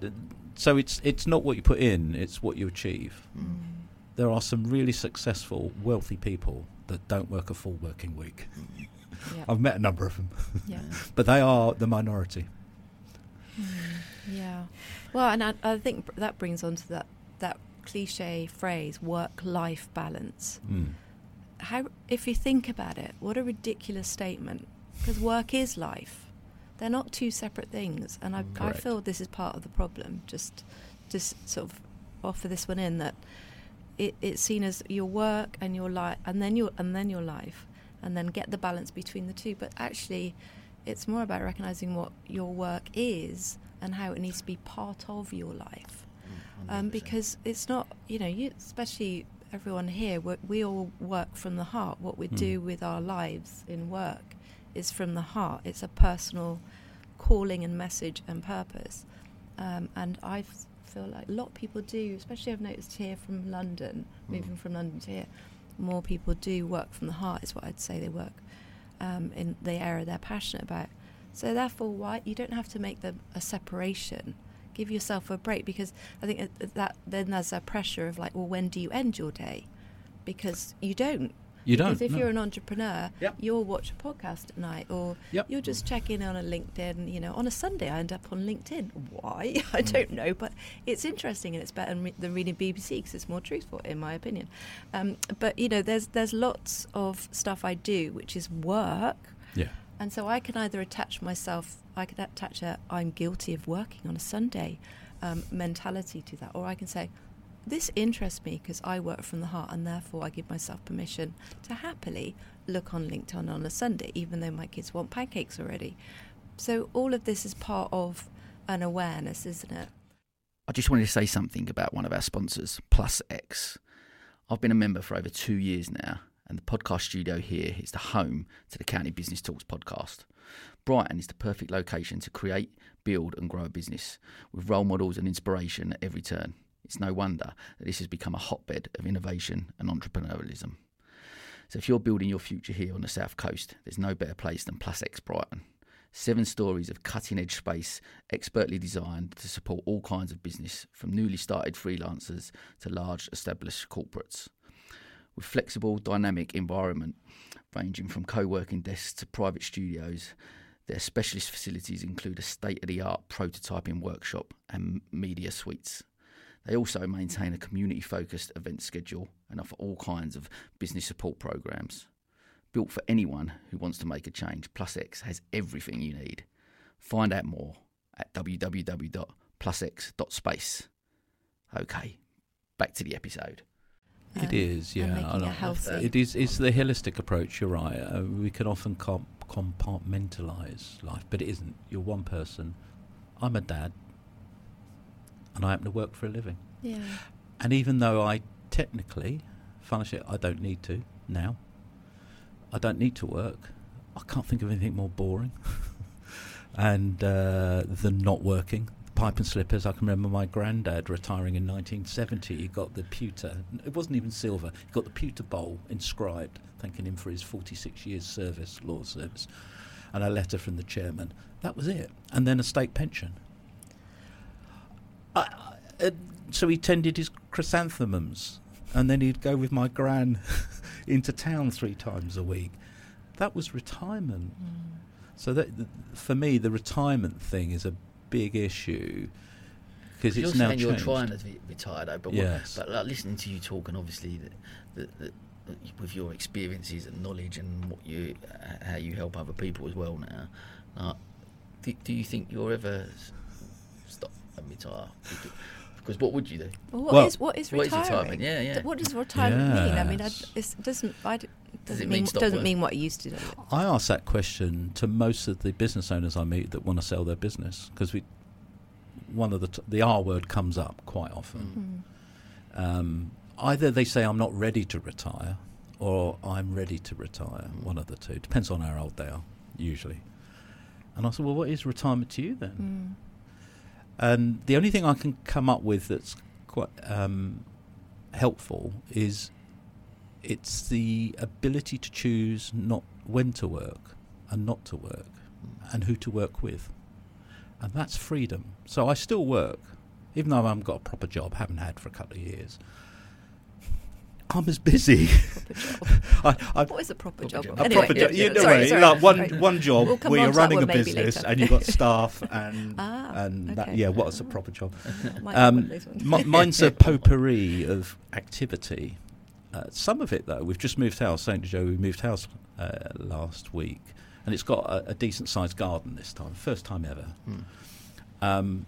So it's it's not what you put in; it's what you achieve. Mm. There are some really successful, wealthy people that don't work a full working week. Mm. Yep. I've met a number of them, yeah. But they are the minority. Mm. Yeah. Well, and I, I think that brings on to that that cliche phrase, work-life balance. Mm. How, if you think about it, what a ridiculous statement, because work is life. They're not two separate things, and I, I feel this is part of the problem. Just, just sort of offer this one in, that it, it's seen as your work and your life, and then your and then your life, and then get the balance between the two. But actually, it's more about recognising what your work is and how it needs to be part of your life, um, because it's not, you know, you especially. Everyone here, we, we all work from the heart. What we mm. do with our lives in work is from the heart. It's a personal calling and message and purpose. Um, and I feel like a lot of people do, especially I've noticed here from London, mm. moving from London to here, more people do work from the heart is what I'd say. They work um, in the area they're passionate about. So therefore, why you don't have to make them a separation. Give yourself a break, because I think that then there's a pressure of like, well, when do you end your day? Because you don't. You don't. Because if no. you're an entrepreneur, yep. you'll watch a podcast at night, or yep. you'll just check in on a LinkedIn. You know, on a Sunday, I end up on LinkedIn. Why? I don't know, but it's interesting and it's better than reading B B C because it's more truthful, in my opinion. Um, but you know, there's there's lots of stuff I do which is work. Yeah. And so I can either attach myself, I could attach a I'm guilty of working on a Sunday um, mentality to that. Or I can say, this interests me because I work from the heart, and therefore I give myself permission to happily look on LinkedIn on a Sunday, even though my kids want pancakes already. So all of this is part of an awareness, isn't it? I just wanted to say something about one of our sponsors, Plus X. I've been a member for over two years now. And the podcast studio here is the home to the County Business Talks podcast. Brighton is the perfect location to create, build and grow a business with role models and inspiration at every turn. It's no wonder that this has become a hotbed of innovation and entrepreneurialism. So if you're building your future here on the South Coast, there's no better place than Plus X Brighton. Seven stories of cutting-edge space expertly designed to support all kinds of business, from newly started freelancers to large established corporates. With flexible, dynamic environment ranging from co-working desks to private studios, their specialist facilities include a state-of-the-art prototyping workshop and media suites. They also maintain a community-focused event schedule and offer all kinds of business support programs. Built for anyone who wants to make a change, Plus X has everything you need. Find out more at w w w dot plus x dot space. Okay, back to the episode. It um, is, yeah. And making it it is. It's the holistic approach. You're right. Uh, we can often comp- compartmentalise life, but it isn't. You're one person. I'm a dad, and I happen to work for a living. Yeah. And even though I technically, financially, I don't need to now. I don't need to work. I can't think of anything more boring, and uh, than not working. Pipe and slippers. I can remember my granddad retiring in nineteen seventy. He got the pewter. It wasn't even silver. He got the pewter bowl inscribed, thanking him for his forty-six years service, law service, and a letter from the chairman. That was it. And then a state pension. I, I, uh, so he tended his chrysanthemums, and then he'd go with my gran into town three times a week. That was retirement. Mm. So that, for me, the retirement thing is a big issue, because it's now changed. You're trying to retire though, but yes. what, but like, listening to you talk, and obviously the, the, the, with your experiences and knowledge and what you uh, how you help other people as well now, uh, do, do you think you'll ever stop and retire? Because what would you do? Well, what well, is what is retirement? What is retirement? Yeah, yeah. What does retirement yeah. mean? I mean, I, it doesn't. I doesn't, it mean, doesn't mean what it used to do. I ask that question to most of the business owners I meet that want to sell their business, because we, one of the t- the R word comes up quite often. Mm. Um, either they say, I'm not ready to retire, or I'm ready to retire, mm. one of the two. Depends on how old they are, usually. And I said, well, what is retirement to you then? Mm. And the only thing I can come up with that's quite um, helpful is it's the ability to choose not when to work and not to work mm. and who to work with. And that's freedom. So I still work, even though I haven't got a proper job, haven't had for a couple of years. I'm as busy. I, I, what is a proper job? job? A anyway, proper job. Yeah, you know, sorry, sorry, like one sorry. one job we'll where you're running a business and you've got staff and ah, and okay. that, yeah, what's a proper job? um, m- mine's a potpourri of activity. Uh, some of it though, we've just moved house. Saint Jo, we moved house uh, last week, and it's got a, a decent sized garden this time, first time ever. Mm. Um,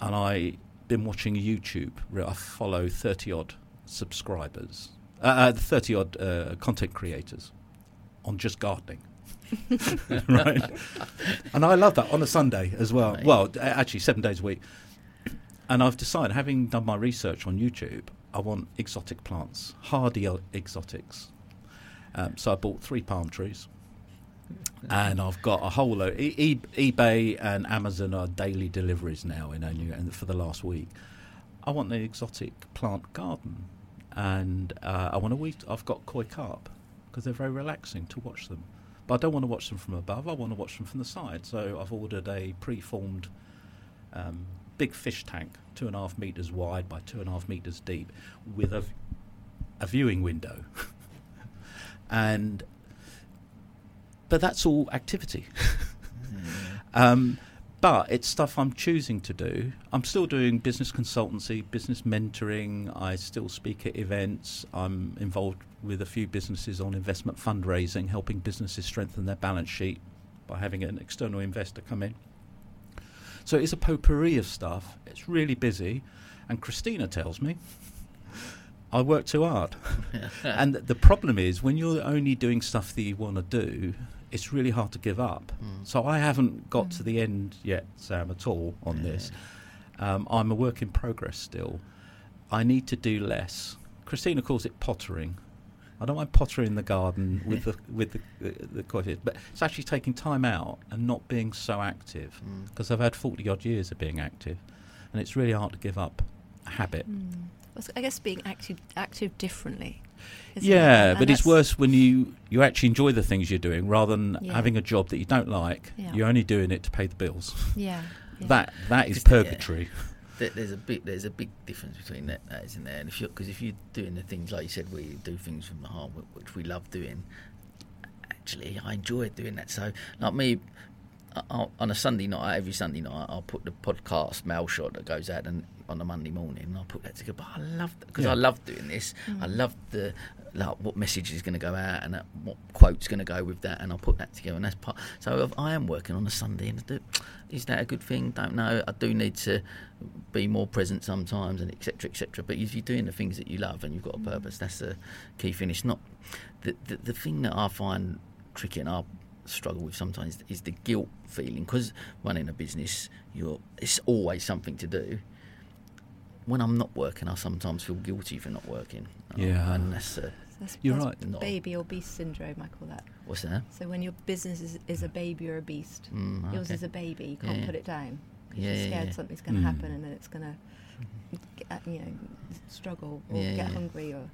and I've been watching YouTube. I follow thirty odd subscribers. Uh, thirty odd uh, content creators on just gardening, right? And I love that on a Sunday as well. Right. Well, actually, seven days a week. And I've decided, having done my research on YouTube, I want exotic plants, hardy exotics. Um, so I bought three palm trees, and I've got a whole load. E- e- eBay and Amazon are daily deliveries now, in only, and for the last week, I want an exotic plant garden. And uh, I want to weed. I've got koi carp because they're very relaxing to watch them, but I don't want to watch them from above. I want to watch them from the side. So I've ordered a pre-formed um, big fish tank, two and a half meters wide by two and a half meters deep, with a, a viewing window. and but that's all activity. mm. um, But it's stuff I'm choosing to do. I'm still doing business consultancy, business mentoring. I still speak at events. I'm involved with a few businesses on investment fundraising, helping businesses strengthen their balance sheet by having an external investor come in. So it's a potpourri of stuff. It's really busy. And Christina tells me, I work too hard. And the problem is, when you're only doing stuff that you want to do, it's really hard to give up. Mm. So I haven't got mm. to the end yet, Sam, at all on yeah. this. Um, I'm a work in progress still. I need to do less. Christina calls it pottering. I don't mind pottering in the garden with the with the, the, the COVID, but it's actually taking time out and not being so active, because mm. I've had forty-odd years of being active, and it's really hard to give up a habit. Mm. Well, I guess being active, active differently. Yeah, it? but it's worse when you, you actually enjoy the things you're doing rather than yeah. having a job that you don't like. Yeah. You're only doing it to pay the bills. Yeah, yeah. that that is purgatory. Yeah. There's a big there's a big difference between that, that isn't there? And if you're because if you're doing the things like you said, we do things from the heart, which we love doing. Actually, I enjoy doing that. So, like me. I'll, on a Sunday night, every Sunday night, I'll put the podcast mail shot that goes out and, on a Monday morning, and I'll put that together. But I love that because yeah. I love doing this. Mm. I love the like what message is going to go out and that, what quote's going to go with that, and I'll put that together. And that's part. So if I am working on a Sunday, and I do, is that a good thing? Don't know. I do need to be more present sometimes, and et cetera, et cetera. But if you're doing the things that you love and you've got a purpose, that's the key thing. It's not the the, the thing that I find tricky and I struggle with sometimes is the guilt feeling, because running a business, you're it's always something to do. When I'm not working, I sometimes feel guilty for not working. Yeah, and that's, uh, that's you're that's right. Baby or beast syndrome, I call that. What's that? So when your business is, is a baby or a beast, mm, okay. yours is a baby. You can't yeah. put it down. Yeah, you're scared yeah. something's going to mm. happen, and then it's going to, you know, struggle or yeah, get yeah. hungry or.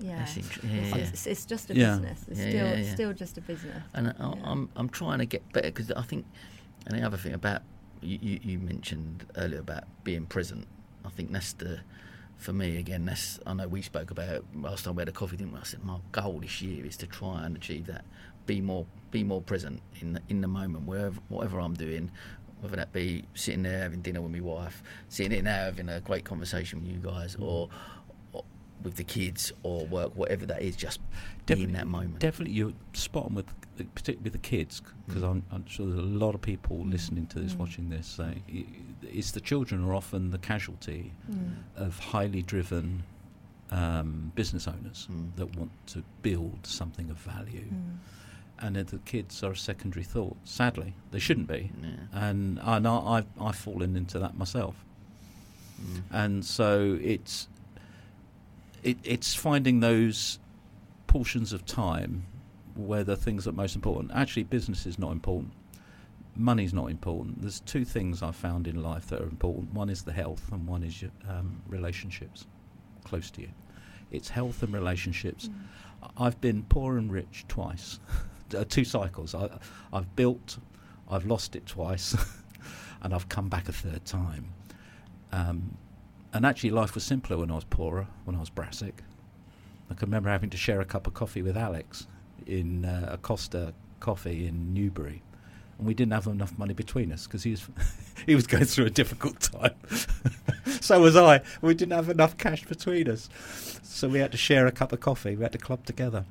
Yeah, int- yeah, yeah. It's, it's just a yeah. business. It's yeah, still, yeah, yeah. still just a business. And I, yeah. I'm, I'm trying to get better, because I think, and the other thing about you, you, you mentioned earlier about being present. I think that's the, for me again. That's I know we spoke about it last time we had a coffee, didn't we? I said my goal this year is to try and achieve that. Be more, be more present in the, in the moment, wherever whatever I'm doing. Whether that be sitting there having dinner with my wife, sitting there now having a great conversation with you guys, mm. or. with the kids or work, whatever that is, just definitely, be in that moment. Definitely, you're spot on with, the, particularly with the kids, because mm. I'm, I'm sure there's a lot of people listening to this, mm. watching this. So it's the children are often the casualty mm. of highly driven, um, business owners mm. that want to build something of value. Mm. And the kids are a secondary thought. Sadly, they shouldn't be. Yeah. And, and I, I've, I've fallen into that myself. Mm. And so it's it, it's finding those portions of time where the things that are most important. Actually, business is not important. Money's not important. There's two things I've found in life that are important. One is the health, and one is your um, relationships close to you. It's health and relationships. Mm. I've been poor and rich twice. Two cycles. I, I've built, I've lost it twice, and I've come back a third time. Um, and actually, life was simpler when I was poorer, when I was brassic. I can remember having to share a cup of coffee with Alex in uh, Acosta Coffee in Newbury. And we didn't have enough money between us because he was he was going through a difficult time. So was I. We didn't have enough cash between us. So we had to share a cup of coffee. We had to club together.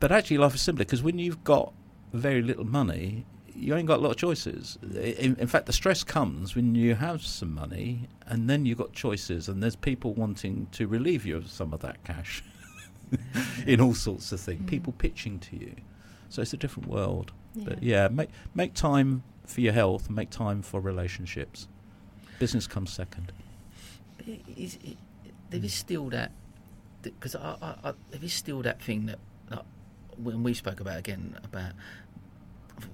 But actually, life is simpler because when you've got very little money, you ain't got a lot of choices. In, in fact, the stress comes when you have some money and then you've got choices and there's people wanting to relieve you of some of that cash in all sorts of things, mm-hmm. people pitching to you. So it's a different world. Yeah. But yeah, make make time for your health, make time for relationships. Business comes second. It is, it, there is still that, because I, I, I, there is still that thing that, that when we spoke about again about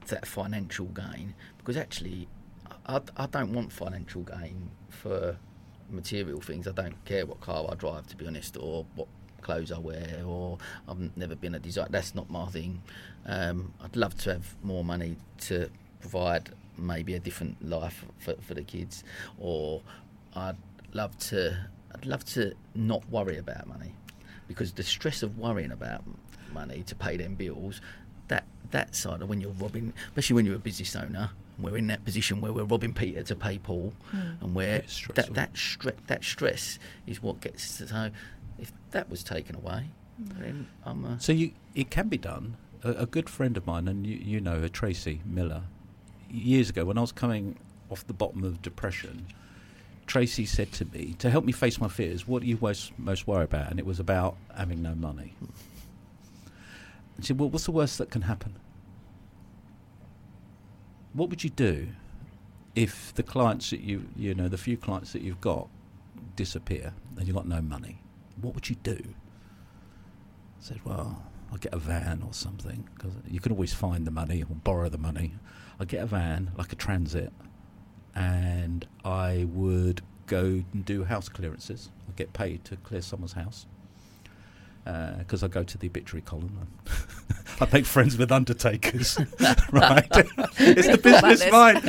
that financial gain, because actually I, I don't want financial gain for material things. I don't care what car I drive, to be honest, or what clothes I wear, or I've never been a designer. That's not my thing. Um, I'd love to have more money to provide maybe a different life for, for the kids, or I'd love to. I'd love to not worry about money, because the stress of worrying about money to pay them bills, that that side of when you're robbing, especially when you're a business owner, we're in that position where we're robbing Peter to pay Paul, mm. and where that that stress that stress is what gets us home. If that was taken away, then I'm... Uh, so you, it can be done. A, a good friend of mine, and you, you know her, Tracy Miller, years ago when I was coming off the bottom of depression, Tracy said to me, to help me face my fears, what do you most, most worry about? And it was about having no money. And she said, well, what's the worst that can happen? What would you do if the clients that you, you know, the few clients that you've got disappear and you've got no money? What would you do? I said, well, I'll get a van or something, because you can always find the money or borrow the money. I'll get a van, like a transit, and I would go and do house clearances. I'd get paid to clear someone's house, because uh, I go to the obituary column. I make friends with undertakers, right? It's the business mind.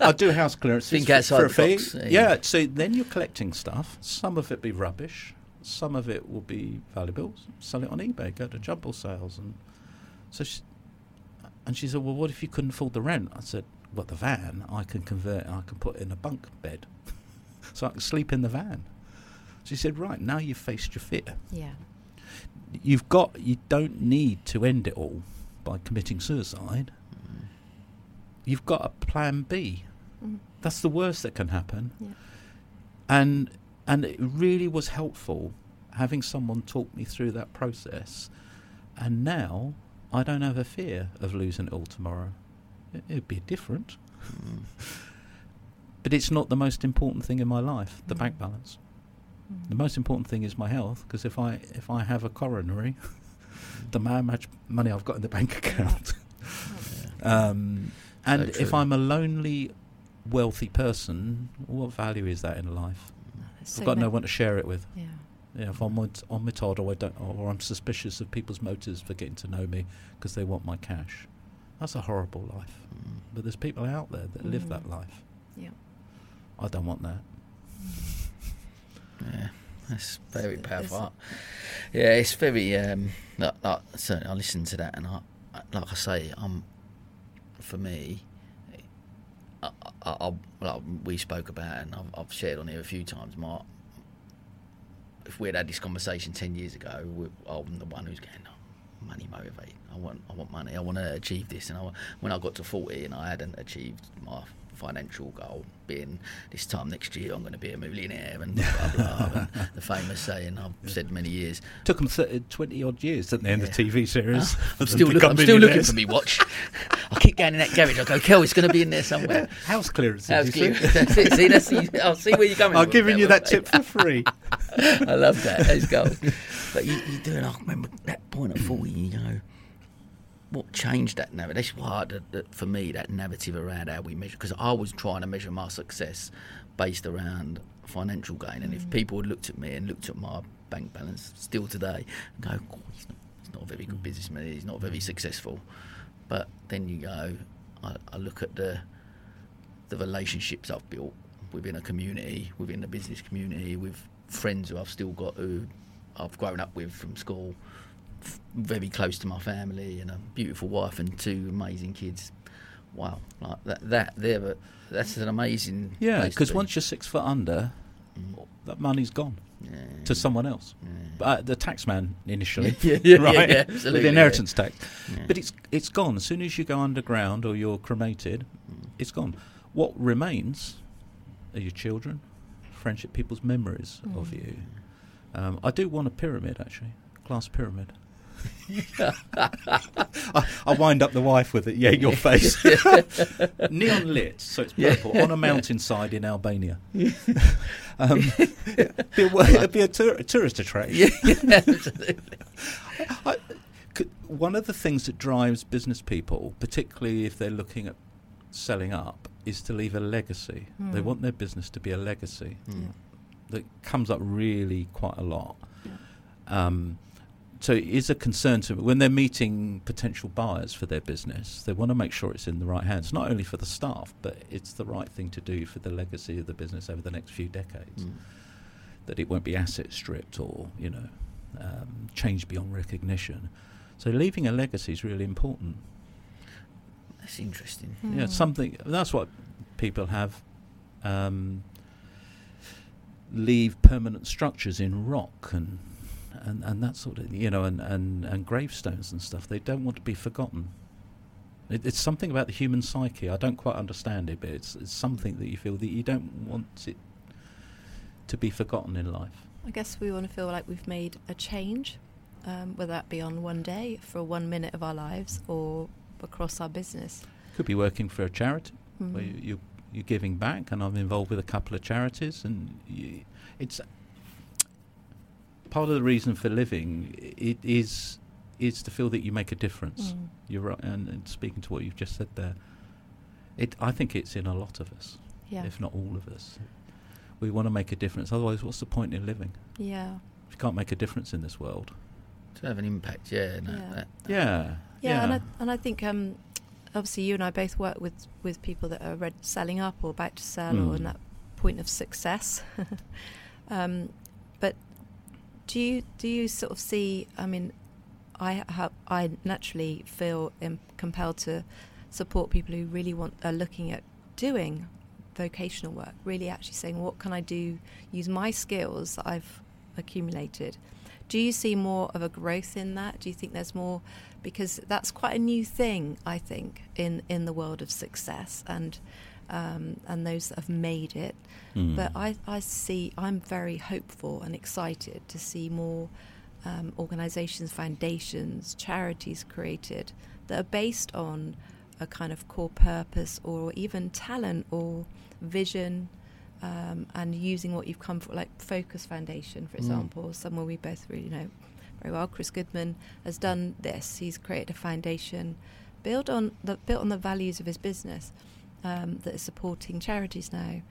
I do house clearances for, for a fee. Box, yeah, yeah, so then you're collecting stuff. Some of it be rubbish. Some of it will be valuable. Sell it on eBay. Go to jumble sales, and so she, and she said, "Well, what if you couldn't afford the rent?" I said, "Well, the van I can convert. I can put in a bunk bed, so I can sleep in the van." She said, "Right, now you've faced your fear. Yeah, you've got. You don't need to end it all by committing suicide. Mm. You've got a plan B. Mm. That's the worst that can happen." Yeah. And. And it really was helpful having someone talk me through that process. And now I don't have a fear of losing it all tomorrow. It, it'd be different. Mm. But it's not the most important thing in my life, the mm. bank balance. Mm. The most important thing is my health, because if I if I have a coronary, the amount of money I've got in the bank account. Yeah. um, and if I'm a lonely, wealthy person, what value is that in life? So I've got no one to share it with. Yeah. Yeah. If I'm on my todd, or I don't, or I'm suspicious of people's motives for getting to know me because they want my cash, that's a horrible life. Mm. But there's people out there that mm. live that life. Yeah. I don't want that. Mm. Yeah, that's very it's powerful. It's yeah, it's very. Um, like, like, so I listen to that, and I, like I say, um, for me. I, I, I, like we spoke about, and I've, I've shared on here a few times, Mark, if we had had this conversation ten years ago, we, I'm the one who's going, oh, money motivated. I want I want money. I want to achieve this. And I, when I got to forty and I hadn't achieved my financial goal being this time next year I'm going to be a millionaire and blah, blah, blah. And the famous saying I've yeah. said many years. Took them thirty, twenty odd years, didn't they, in yeah. the T V series? Oh, I'm, still look, I'm still looking for me watch. I keep going in that garage. I go, Kel, it's going to be in there somewhere. House clearance. House clearance. That's it. See, that's, I'll see where you're coming from. I'm giving you that tip for free. I love that. That's gold. But you, you do, and I remember that point at forty, you know, what changed that narrative? That's why, for me, that narrative around how we measure, because I was trying to measure my success based around financial gain. And if people had looked at me and looked at my bank balance still today, go, oh, he's, not, he's not a very good businessman, he's not very successful. But then you go, I, I look at the the relationships I've built within a community, within the business community, with friends who I've still got, who I've grown up with from school, very close to my family, and a beautiful wife and two amazing kids. Wow, like that, that there, that's an amazing. Yeah, because once you're six foot under, mm. that money's gone yeah. to someone else. Yeah. But, uh, the tax man initially, yeah, yeah, right? Yeah, yeah, the inheritance yeah. tax. Yeah. But it's it's gone. As soon as you go underground or you're cremated, mm. it's gone. What remains are your children, friendship, people's memories mm. of you. Um, I do want a pyramid, actually, glass pyramid. I, I wind up the wife with it. Yeah, your face. Neon lit, so it's purple, yeah. on a mountainside in Albania. um, it'd, be, it'd be a, tur- a tourist attraction. Yeah, absolutely. I, could, one of the things that drives business people, particularly if they're looking at selling up, is to leave a legacy. Mm. They want their business to be a legacy. Mm. That comes up really quite a lot. Yeah. Um, So it is a concern to when they're meeting potential buyers for their business. They want to make sure it's in the right hands, not only for the staff, but it's the right thing to do for the legacy of the business over the next few decades. Mm. That it won't be asset stripped or, you know, um, changed beyond recognition. So leaving a legacy is really important. That's interesting. Mm. Yeah, something that's what people have. Um, leave permanent structures in rock and. And, and that sort of, you know, and, and, and gravestones and stuff. They don't want to be forgotten. It, it's something about the human psyche. I don't quite understand it, but it's, it's something that you feel that you don't want it to be forgotten in life. I guess we want to feel like we've made a change, um, whether that be on one day, for one minute of our lives, or across our business. Could be working for a charity mm-hmm. where you, you're, you're giving back, and I'm involved with a couple of charities, and you, it's... Part of the reason for living it is is to feel that you make a difference. Mm. You're right, and, and speaking to what you've just said there, it I think it's in a lot of us, yeah. if not all of us. We want to make a difference. Otherwise, what's the point in living? Yeah, if you can't make a difference in this world. To have an impact, yeah, no, yeah. That, yeah, yeah, yeah. And I, and I think um, obviously you and I both work with, with people that are red selling up or about to sell mm. or in that point of success. um, but Do you do you sort of see? I mean, I have, I naturally feel um, compelled to support people who really want are looking at doing vocational work. Really, actually saying, what can I do? Use my skills that I've accumulated. Do you see more of a growth in that? Do you think there's more? Because that's quite a new thing, I think, in, in the world of success and um, and those that have made it. Mm. But I, I see, I'm very hopeful and excited to see more um, organisations, foundations, charities created that are based on a kind of core purpose or even talent or vision. Um, and using what you've come for, like Focus Foundation, for example, mm. someone we both really know very well, Chris Goodman, has done this. He's created a foundation built on the built on the values of his business um, that is supporting charities now.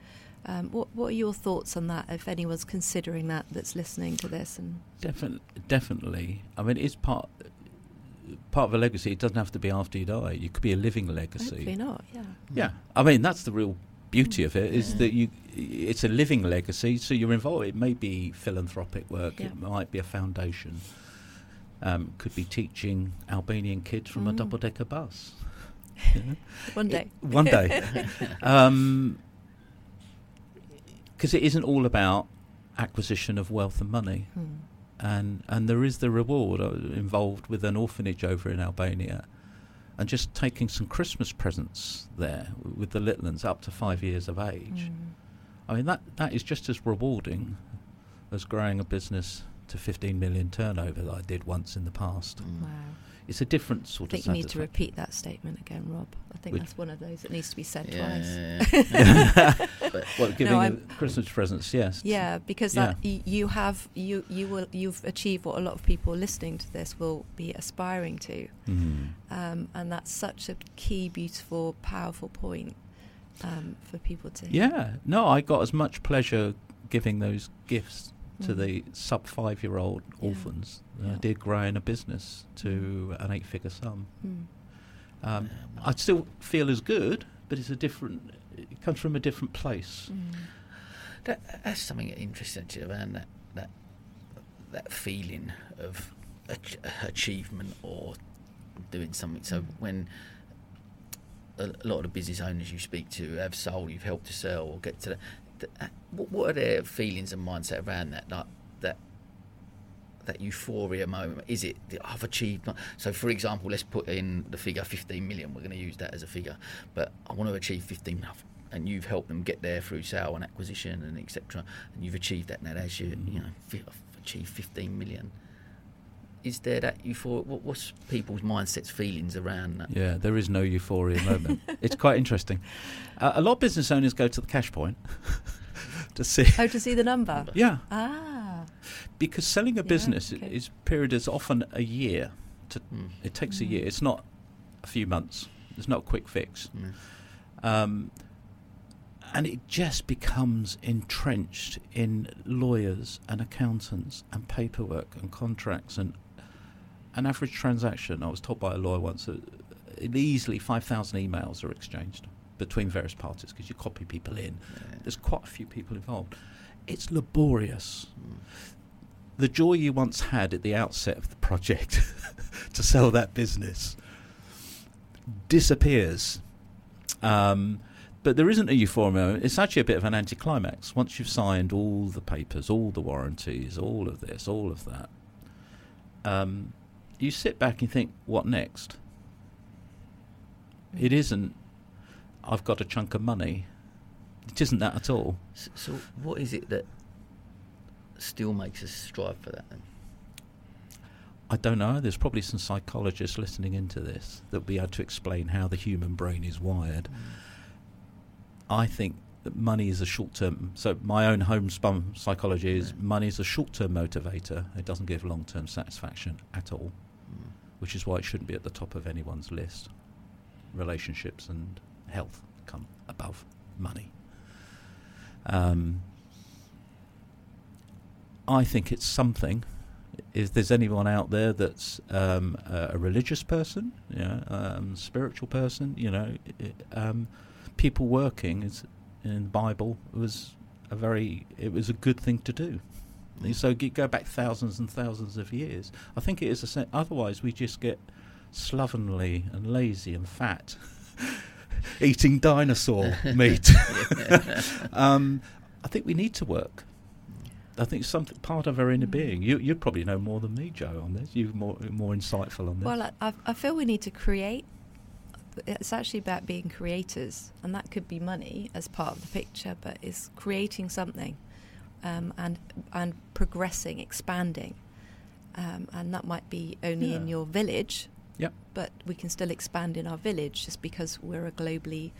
Um, what what are your thoughts on that? If anyone's considering that, that's listening to this, and definitely, definitely. I mean, it's part part of a legacy. It doesn't have to be after you die. You could be a living legacy. Hopefully not. Yeah. Yeah. I mean, that's the real beauty of it is yeah. that you it's a living legacy, so you're involved. It may be philanthropic work, yeah. it might be a foundation, um, could be teaching Albanian kids from mm. a double decker bus. You know? one day it, one day um, because it isn't all about acquisition of wealth and money mm. and and there is the reward. I was involved with an orphanage over in Albania and just taking some Christmas presents there with the little ones up to five years of age. Mm. I mean, that, that is just as rewarding as growing a business to fifteen million turnover that I did once in the past. Mm. Wow. It's a different sort of satisfaction. I think you need to repeat that statement again, Rob. I think Would that's one of those that needs to be said yeah, twice. Yeah, yeah. But, well, giving no, Christmas presents, yes. Yeah, because yeah. That y- you have you you will you've achieved what a lot of people listening to this will be aspiring to, mm-hmm. um, and that's such a key, beautiful, powerful point um, for people to. Yeah, hear. No, I got as much pleasure giving those gifts to the sub five-year-old orphans. Yeah. Yeah. I did grow in a business to an eight-figure sum. Mm. Um, I still feel as good, but it's a different. It comes from a different place. Mm. That, that's something interesting to around that that that feeling of ach- achievement or doing something. So mm. when a, a lot of the business owners you speak to have sold, you've helped to sell or get to that. What are their feelings and mindset around that, like that that euphoria moment? Is it the, I've achieved? My, so, for example, let's put in the figure fifteen million. We're going to use that as a figure, but I want to achieve fifteen, and you've helped them get there through sale and acquisition and et cetera. And you've achieved that now. As you, you know, I've achieved fifteen million. Is there that euphoria? What, what's people's mindsets, feelings around that? Yeah, there is no euphoria moment. It's quite interesting. Uh, a lot of business owners go to the cash point to see. Oh, to see the number? Yeah. Ah. Because selling a yeah, business okay. is period is often a year. To, mm. It takes mm. a year. It's not a few months. It's not a quick fix. Mm. Um, and it just becomes entrenched in lawyers and accountants and paperwork and contracts and an average transaction, I was told by a lawyer once, uh, easily five thousand emails are exchanged between various parties because you copy people in. Yeah. There's quite a few people involved. It's laborious. Mm. The joy you once had at the outset of the project to sell that business disappears. Um, but there isn't a euphoria. It's actually a bit of an anticlimax. Once you've signed all the papers, all the warranties, all of this, all of that, um, you sit back and think, what next? It isn't, I've got a chunk of money. It isn't that at all. So, so what is it that still makes us strive for that then? I don't know. There's probably some psychologists listening into this that will be able to explain how the human brain is wired. Mm. I think that money is a short-term... So my own homespun psychology is yeah. money is a short-term motivator. It doesn't give long-term satisfaction at all. Which is why it shouldn't be at the top of anyone's list. Relationships and health come above money. Um, I think it's something. If there's anyone out there that's um, a religious person, you know, um, spiritual person, you know, it, um, people working is in the Bible was a very. It was a good thing to do. So you go back thousands and thousands of years. I think it is a sense. Otherwise, we just get slovenly and lazy and fat, eating dinosaur meat. um, I think we need to work. I think something part of our inner being. You you probably know more than me, Jo, on this. You're more more insightful on this. Well, I, I feel we need to create. It's actually about being creators, and that could be money as part of the picture, but it's creating something. Um, and and progressing, expanding, um, and that might be only yeah. in your village. Yep. But we can still expand in our village just because we're a globally,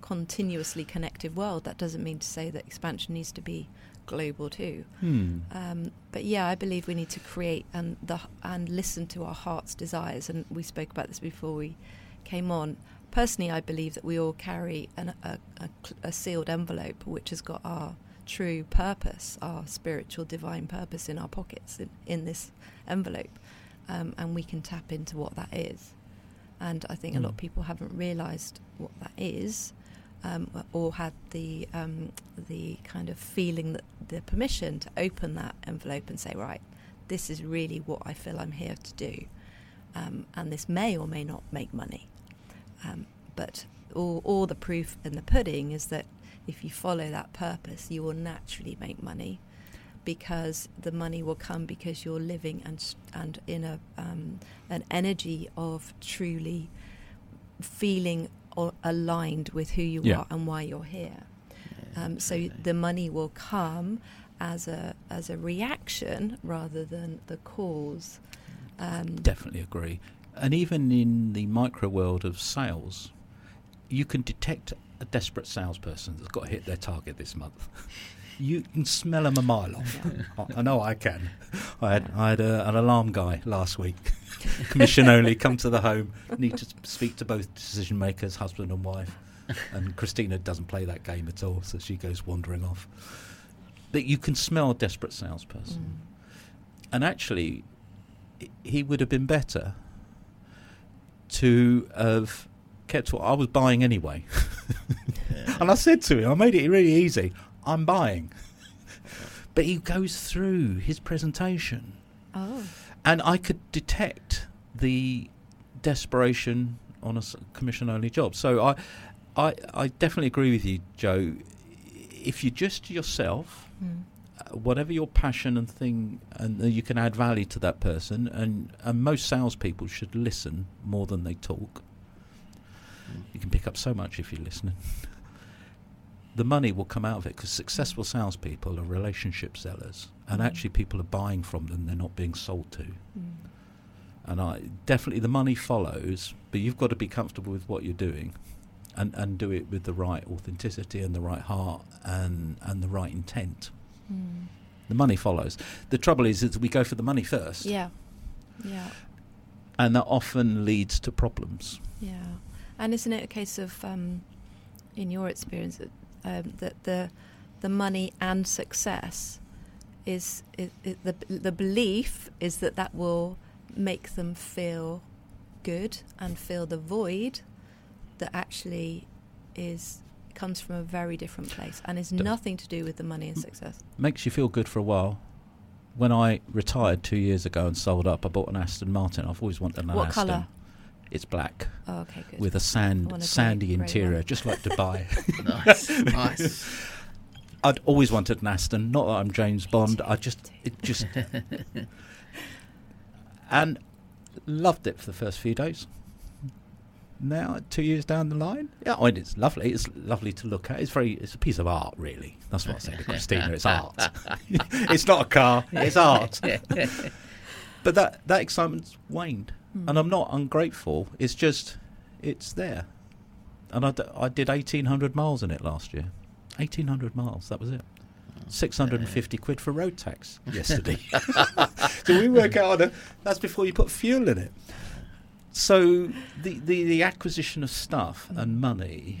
continuously connected world. That doesn't mean to say that expansion needs to be global too. Hmm. Um, but yeah, I believe we need to create and the and listen to our heart's desires. And we spoke about this before we came on. Personally, I believe that we all carry an, a, a, a sealed envelope which has got our true purpose, our spiritual divine purpose in our pockets in, in this envelope, um, and we can tap into what that is. And I think mm. a lot of people haven't realized what that is, um, or had the um, the kind of feeling that the permission to open that envelope and say, right, this is really what I feel I'm here to do, um, and this may or may not make money, um, but all, all the proof in the pudding is that if you follow that purpose, you will naturally make money, because the money will come because you're living and and in a um, an energy of truly feeling or aligned with who you yeah. are and why you're here. Yeah, um, so okay. the money will come as a as a reaction rather than the cause. Um, Definitely agree. And even in the micro world of sales, you can detect a desperate salesperson that's got to hit their target this month. You can smell them a mile off. Yeah. I know I can. I had I had a, an alarm guy last week. Commission only, come to the home, need to speak to both decision makers, husband and wife. And Christina doesn't play that game at all, so she goes wandering off. But you can smell a desperate salesperson. Mm. And actually, he would have been better to have kept what I was buying anyway. Yeah. And I said to him, I made it really easy. I'm buying. But he goes through his presentation. Oh. And I could detect the desperation on a commission-only job. So I, I, I definitely agree with you, Joe. If you're just yourself, mm. uh, whatever your passion and thing, and uh, you can add value to that person. And, and most salespeople should listen more than they talk. Mm. You can pick up so much if you're listening. The money will come out of it, because successful salespeople are relationship sellers, and actually people are buying from them, they're not being sold to. Mm. And I definitely the money follows, but you've got to be comfortable with what you're doing and, and do it with the right authenticity and the right heart and, and the right intent. Mm. The money follows. The trouble is that we go for the money first. Yeah. Yeah. And that often leads to problems. Yeah. And isn't it a case of, um, in your experience, Um, that the the money and success is, is, is the the belief is that that will make them feel good and fill the void that actually is comes from a very different place and is nothing to do with the money and success. Makes you feel good for a while. When I retired two years ago and sold up, I bought an Aston Martin. I've always wanted an what Aston. What colour? It's black. Oh, okay, good. With a sand, a sandy great, great interior, one. Just like Dubai. Nice, nice. I'd always wanted an Aston. Not that I'm James Bond. I just, it just, and loved it for the first few days. Now, two years down the line, yeah, I mean, it's lovely. It's lovely to look at. It's very, it's a piece of art, really. That's what I say to Christina. It's art. It's not a car. It's art. But that that excitement's waned. And I'm not ungrateful, it's just, it's there. And I, d- I did eighteen hundred miles in it last year. eighteen hundred miles, that was it. Oh, six hundred fifty yeah. quid for road tax yesterday. So we work out, on a, that's before you put fuel in it. So the, the, the acquisition of stuff mm. and money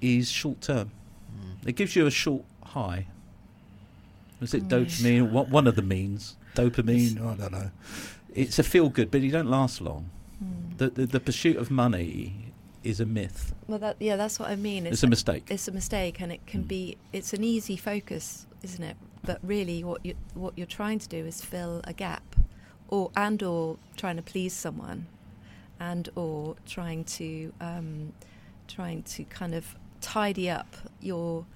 is short term. Mm. It gives you a short high. Was it mm. dopamine? What, one of the means. Dopamine, oh, I don't know. It's a feel-good, but you don't last long. Mm. The, the the pursuit of money is a myth. Well, that, yeah, that's what I mean. It's, it's a mistake. A, it's a mistake, and it can mm. be. It's an easy focus, isn't it? But really, what you what you're trying to do is fill a gap, or and or trying to please someone, and or trying to um, trying to kind of tidy up your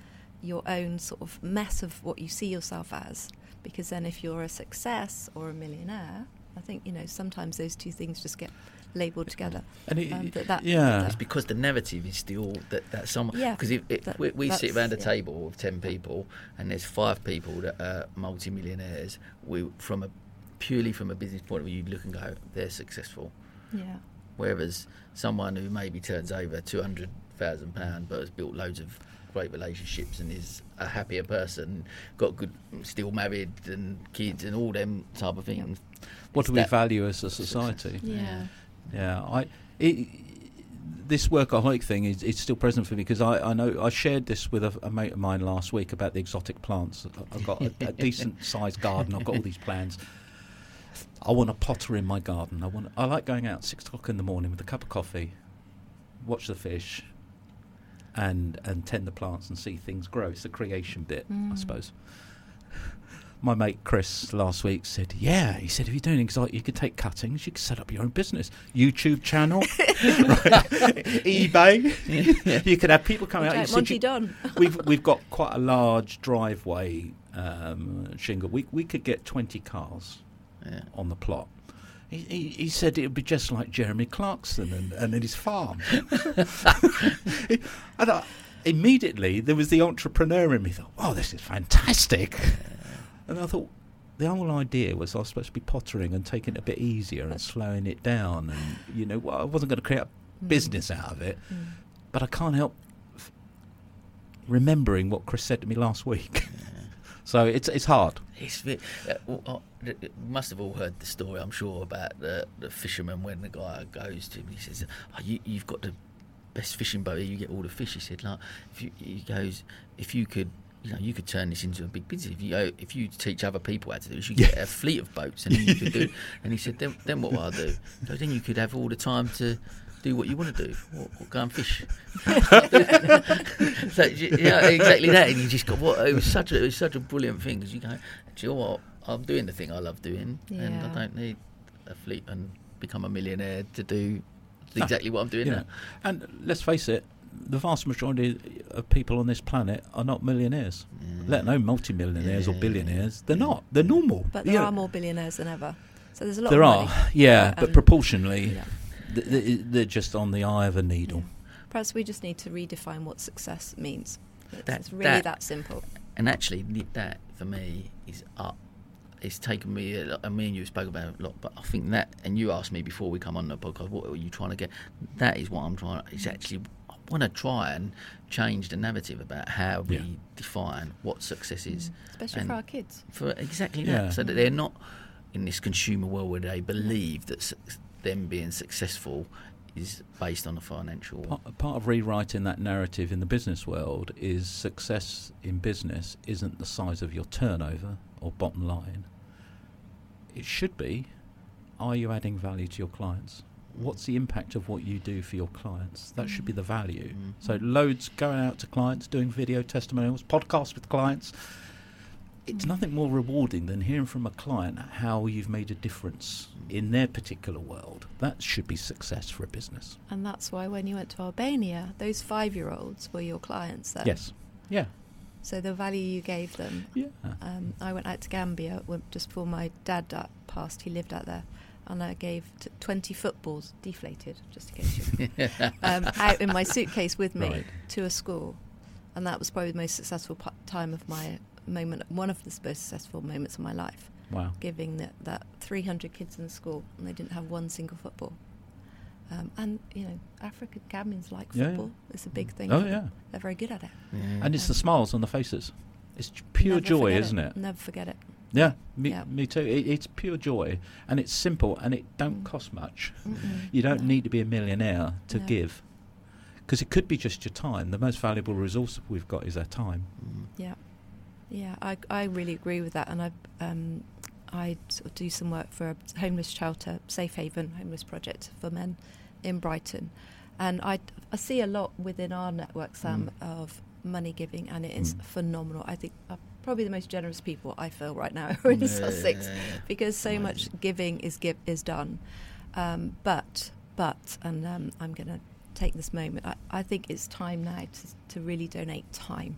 your own sort of mess of what you see yourself as. Because then, if you're a success or a millionaire. I think, you know, sometimes those two things just get labelled together. And it, um, that, that, yeah. It's because the narrative is still that, that someone... Yeah. Because we, we sit around a yeah. table of ten people and there's five people that are multi-millionaires. We, from a, purely from a business point of view, you look and go, they're successful. Yeah. Whereas someone who maybe turns over two hundred thousand pounds but has built loads of great relationships and is a happier person, got good, still married and kids and all them type of things... Yeah. What do we value as a society? Yeah, yeah. I it, this workaholic thing is it's still present for me because I, I know I shared this with a, a mate of mine last week about the exotic plants. I've got a, a decent sized garden. I've got all these plans. I want to potter in my garden. I want. I like going out at six o'clock in the morning with a cup of coffee, watch the fish, and and tend the plants and see things grow. It's the creation bit, mm. I suppose. My mate Chris last week said, yeah, he said, if you're doing exotic, you could take cuttings, you could set up your own business, YouTube channel, eBay. You could have people come out. Like Monty you, Don. we've, we've got quite a large driveway um, shingle. We we could get twenty cars yeah. on the plot. He, he, he said it would be just like Jeremy Clarkson and, and his farm. And I, immediately there was the entrepreneur in me. Thought, oh, this is fantastic. And I thought, the whole idea was I was supposed to be pottering and taking it a bit easier and slowing it down. And, you know, well, I wasn't going to create a business out of it. Mm. But I can't help f- remembering what Chris said to me last week. So it's it's hard. It's, uh, well, I must have all heard the story, I'm sure, about the, the fisherman when the guy goes to him and he says, oh, you, you've got the best fishing boat here, you get all the fish. He said, like, if you, he goes, if you could, you know, you could turn this into a big business. If you uh, if you teach other people how to do it, you get yeah. a fleet of boats and then you could do it. And he said, then, then what will I do? So then you could have all the time to do what you want to do, or, or go and fish. So, you know, exactly that. And you just got what it was such a it was such a brilliant thing, because you go, do you know what? I'm doing the thing I love doing, yeah. and I don't need a fleet and become a millionaire to do exactly what I'm doing yeah. now. And let's face it, the vast majority of people on this planet are not millionaires, mm. let alone multi-millionaires yeah. or billionaires. They're yeah. not. They're normal. But there yeah. are more billionaires than ever. So there's a lot. There of money. are, yeah, um, but proportionally. Yeah. They're just on the eye of a needle. Yeah. Perhaps we just need to redefine what success means. It's, that, it's really that, that simple. And actually, that for me is up. It's taken me, and me and you spoke about it a lot, but I think that, and you asked me before we come on the podcast, what are you trying to get? That is what I'm trying to, it's actually, I want to try and change the narrative about how yeah. we define what success is. Especially and for our kids. For exactly yeah. that. So that they're not in this consumer world where they believe that success, them being successful is based on a financial... Part, part of rewriting that narrative in the business world is success in business isn't the size of your turnover or bottom line. It should be, are you adding value to your clients? What's the impact of what you do for your clients? That should be the value. Mm-hmm. So loads going out to clients, doing video testimonials, podcasts with clients. It's nothing more rewarding than hearing from a client how you've made a difference in their particular world. That should be success for a business. And that's why when you went to Albania, those five-year-olds were your clients then? Yes. Yeah. So the value you gave them. Yeah. Um, I went out to Gambia just before my dad passed. He lived out there. And I gave t- twenty footballs, deflated, just in case you know, um, out in my suitcase with me right. to a school. And that was probably the most successful p- time of my moment, one of the most successful moments of my life. Wow. Giving the, that three hundred kids in the school, and they didn't have one single football. Um, and, you know, African Gambians like football. Yeah, yeah. It's a big thing. Oh, yeah. They're very good at it. Yeah. And it's um, the smiles on the faces. It's pure joy, isn't it? it? Never forget it. Yeah, me, yeah. me too. It, it's pure joy, and it's simple, and it don't mm. cost much. Mm-mm. You don't no. need to be a millionaire to no. give. Because it could be just your time. The most valuable resource we've got is our time. Mm. Yeah. Yeah, I, I really agree with that, and I um, I sort of do some work for a homeless shelter, Safe Haven homeless project for men in Brighton, and I, I see a lot within our network, Sam, mm. of money giving, and it is mm. phenomenal. I think uh, probably the most generous people I feel right now are in yeah, Sussex yeah, yeah. because so Amazing. much giving is give is done, um, but but and um, I'm going to take this moment. I, I think it's time now to, to really donate time.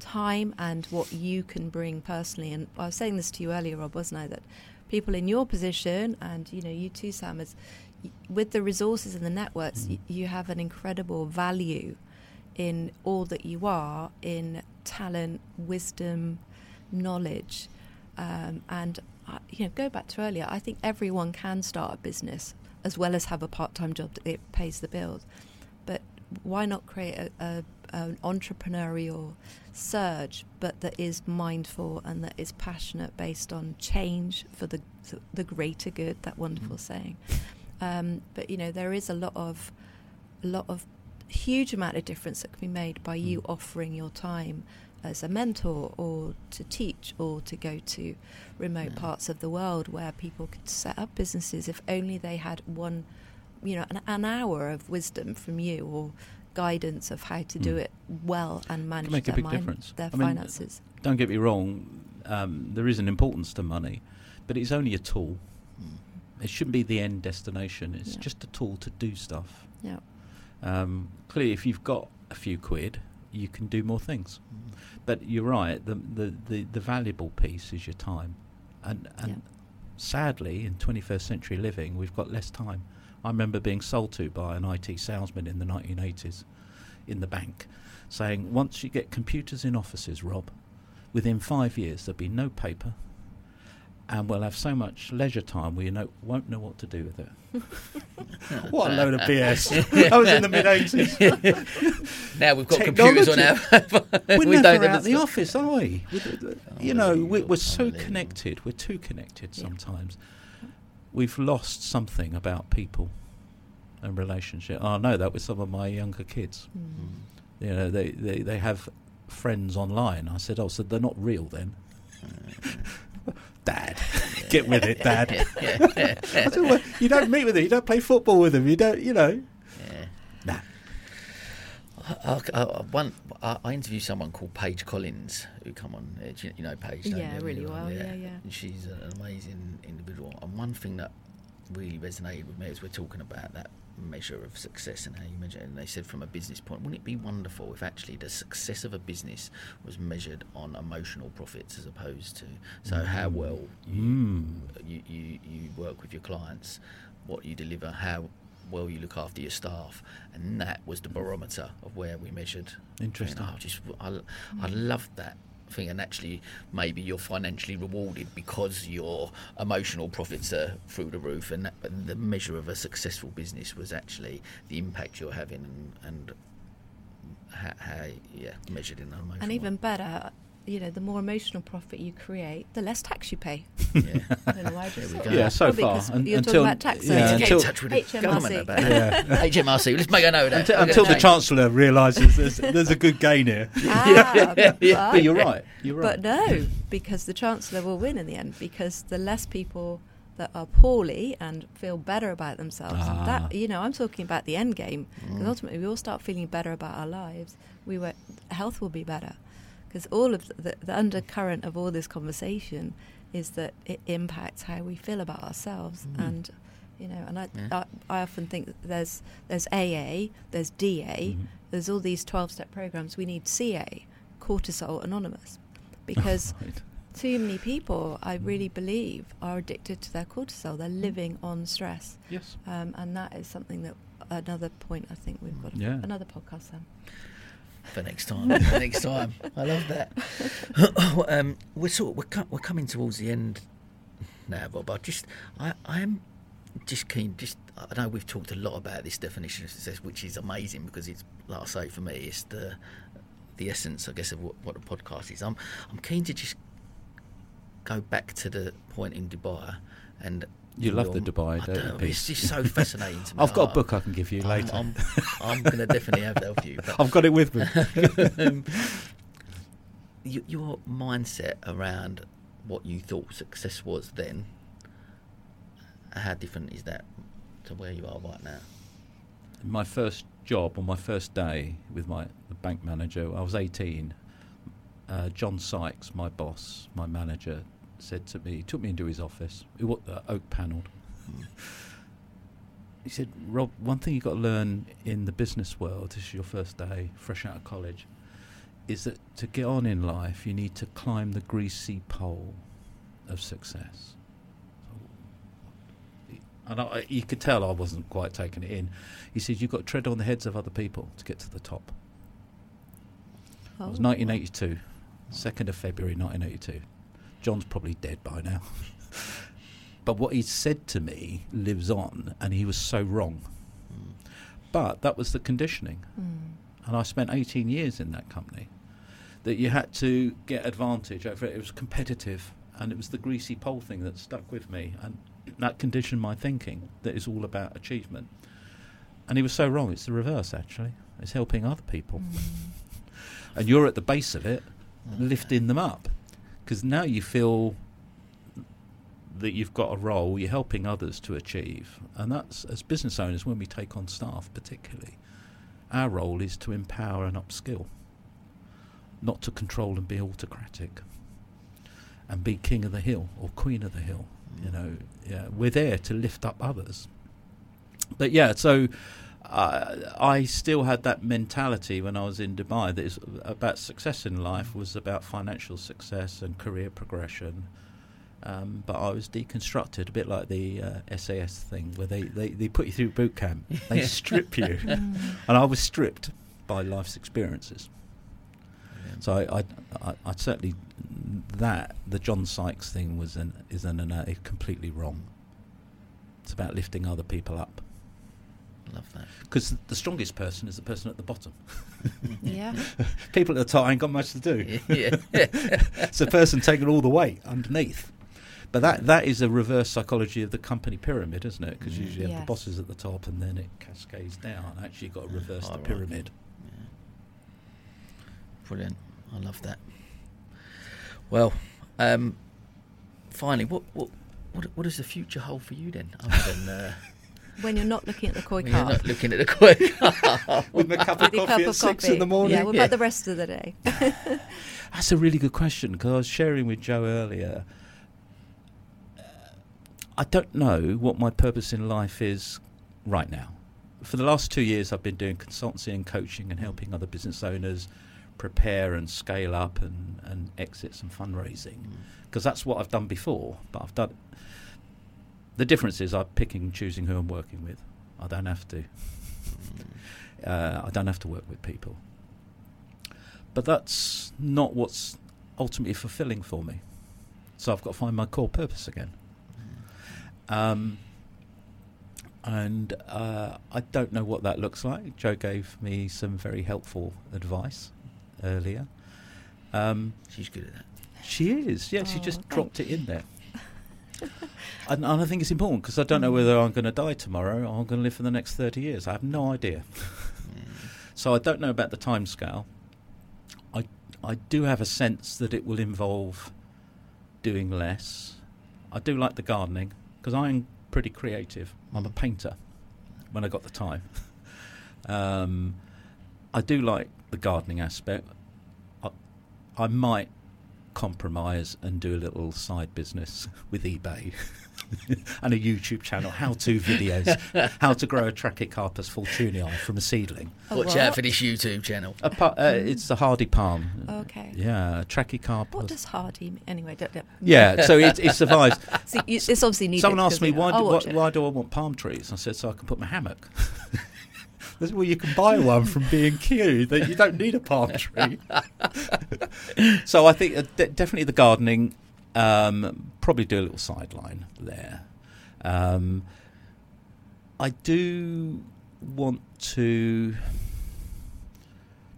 Time and what you can bring personally, and I was saying this to you earlier, Rob, wasn't I? That people in your position, and you know, you too, Sam, is y- with the resources and the networks, mm. y- you have an incredible value in all that you are, in talent, wisdom, knowledge, um, and uh, you know, go back to earlier. I think everyone can start a business as well as have a part-time job that pays the bills, but why not create a, a an entrepreneurial surge, but that is mindful and that is passionate, based on change for the the greater good, that wonderful mm. saying. Um, but you know, there is a lot of a lot of huge amount of difference that can be made by mm. you offering your time as a mentor, or to teach, or to go to remote yeah. parts of the world where people could set up businesses if only they had one, you know, an, an hour of wisdom from you, or guidance of how to do it well and manage make their, a big mind, difference. their I finances. Mean, don't get me wrong, um, there is an importance to money, but it's only a tool. Mm. It shouldn't be the end destination. It's yeah. just a tool to do stuff. Yeah. Um, clearly, if you've got a few quid, you can do more things. Mm. But you're right, the, the, the, the valuable piece is your time. And, and yeah. sadly, in twenty-first century living, we've got less time. I remember being sold to by an I T salesman in the nineteen eighties in the bank, saying, once you get computers in offices, Rob, within five years there'll be no paper, and we'll have so much leisure time we know, won't know what to do with it. What a load of B S. I was in the mid-eighties. Now we've got technology. Computers on our... we're we never out the office, are we? You know, we're, we're so connected. We're too connected sometimes. Yeah. We've lost something about people and relationship. I know that with some of my younger kids. Mm. You know, they, they, they have friends online. I said, oh, so they're not real then. Dad, get with it, Dad. I said, well, you don't meet with them, you don't play football with them, you don't, you know. Yeah. Nah. I, I, I, one, I interviewed someone called Paige Collins, who come on, you know Paige. Yeah, you? really well, yeah, yeah. yeah. And she's an amazing individual. And one thing that really resonated with me is we're talking about that measure of success and how you measure it. And they said from a business point, wouldn't it be wonderful if actually the success of a business was measured on emotional profits as opposed to so mm. how well mm. you, you you work with your clients, what you deliver, how well you look after your staff, and that was the barometer of where we measured. Interesting. And I just I, mm. I loved that thing, and actually maybe you're financially rewarded because your emotional profits are through the roof, and that, the measure of a successful business was actually the impact you're having and, and how, how yeah measured in the emotional. And even better, you know, the more emotional profit you create, the less tax you pay. Yeah, I don't know why I just there we go. Yeah, so Probably far. And, you're until, talking about tax. Yeah, until, get in touch with H M R C. Government about yeah. H M R C. Let's make a note of that. Until, until the know. Chancellor realises there's, there's a good gain here. Ah, yeah. But, yeah. but you're right. You're right. But no, because the Chancellor will win in the end, because the less people that are poorly and feel better about themselves, ah. that, you know, I'm talking about the end game, because mm. ultimately we all start feeling better about our lives. We were, health will be better. Because all of the, the undercurrent of all this conversation is that it impacts how we feel about ourselves, mm. and you know, and I, yeah. I I often think that there's there's A A, there's D A, mm. there's all these twelve-step programs. We need C A, Cortisol Anonymous, because right. too many people, I really believe, are addicted to their cortisol. They're living on stress. Yes, um, and that is something that another point I think we've got yeah. another podcast on. For next time, for next time. I love that. um, we're sort of, we're, co- we're coming towards the end now, Bob. I just, I, I'm just keen. Just, I know we've talked a lot about this definition of success, which is amazing because it's, like I say, for me, it's the the essence, I guess, of what, what the podcast is. I'm, I'm keen to just go back to the point in Dubai and. You love the Dubai, don't, don't you? It's just so fascinating to me. I've got a book I can give you I'm, later. I'm, I'm going to definitely have that with you. I've got it with me. um, y- your mindset around what you thought success was then, how different is that to where you are right now? My first job, on my first day with my the bank manager, I was eighteen. Uh, John Sykes, my boss, my manager, said to me, took me into his office, it was uh, oak panelled. Mm. He said, Rob, one thing you've got to learn in the business world, this is your first day, fresh out of college, is that to get on in life, you need to climb the greasy pole of success. And I, you could tell I wasn't quite taking it in. He said, you've got to tread on the heads of other people to get to the top. Oh. It was nineteen eighty-two, second of February nineteen eighty-two. John's probably dead by now. But what he said to me lives on, and he was so wrong. Mm. But that was the conditioning. Mm. And I spent eighteen years in that company, that you had to get advantage over it. It was competitive, and it was the greasy pole thing that stuck with me, and that conditioned my thinking that it's all about achievement. And he was so wrong. It's the reverse, actually. It's helping other people. Mm. And you're at the base of it, okay. lifting them up. Because now you feel that you've got a role, you're helping others to achieve. And that's, as business owners, when we take on staff particularly, our role is to empower and upskill, not to control and be autocratic and be king of the hill or queen of the hill. Mm. You know, yeah, we're there to lift up others. But yeah, so uh, I still had that mentality when I was in Dubai that it's about success in life was about financial success and career progression Um, but I was deconstructed, a bit like the uh, S A S thing, where they, they, they put you through boot camp. They strip you. And I was stripped by life's experiences. Yeah. So I, I, I, I certainly, that, the John Sykes thing was an, is an, an, uh, completely wrong. It's about lifting other people up. Love that. Because the strongest person is the person at the bottom. Yeah. People at the top ain't got much to do. Yeah. It's the person taking all the weight underneath. But that, that is a reverse psychology of the company pyramid, isn't it? Because mm. usually you yes. have the bosses at the top and then it cascades down. Actually, you've got to reverse oh, the right. pyramid. Yeah. Brilliant. I love that. Well, um, finally, what, what what what does the future hold for you then? Other than... Uh, When you're not looking at the koi carp. You're not looking at the koi carp. With a cup of coffee cup at of six coffee. in the morning. Yeah, what about yeah. the rest of the day? That's a really good question, because I was sharing with Joe earlier. Uh, I don't know what my purpose in life is right now. For the last two years, I've been doing consultancy and coaching and helping other business owners prepare and scale up and, and exits and fundraising, because mm. that's what I've done before, but I've done... The difference is I'm picking and choosing who I'm working with. I don't have to. uh, I don't have to work with people. But that's not what's ultimately fulfilling for me. So I've got to find my core purpose again. Um, and uh, I don't know what that looks like. Joe gave me some very helpful advice earlier. Um, She's good at that. She is. Yeah, oh, she just dropped it in there. And, and I think it's important, because I don't know whether I'm going to die tomorrow or I'm going to live for the next thirty years. I have no idea. yeah. So I don't know about the time scale. I, I do have a sense that it will involve doing less. I do like the gardening, because I'm pretty creative. I'm a painter when I got the time. um, I do like the gardening aspect. I, I might compromise and do a little side business with eBay and a YouTube channel, how-to videos, how to grow a Trachycarpus fultunii from a seedling. A Watch what? out for this YouTube channel. A pa- uh, it's the hardy palm. Okay. Yeah, Trachycarpus. What does hardy mean? Anyway, don't, don't. Yeah, so it, it survives. So it's obviously needed. Someone asked me, why do, why, why do I want palm trees? I said, so I can put my hammock. Well, you can buy one from B and Q. That you don't need a palm tree. So I think uh, de- definitely the gardening. Um, probably do a little sideline there. Um, I do want to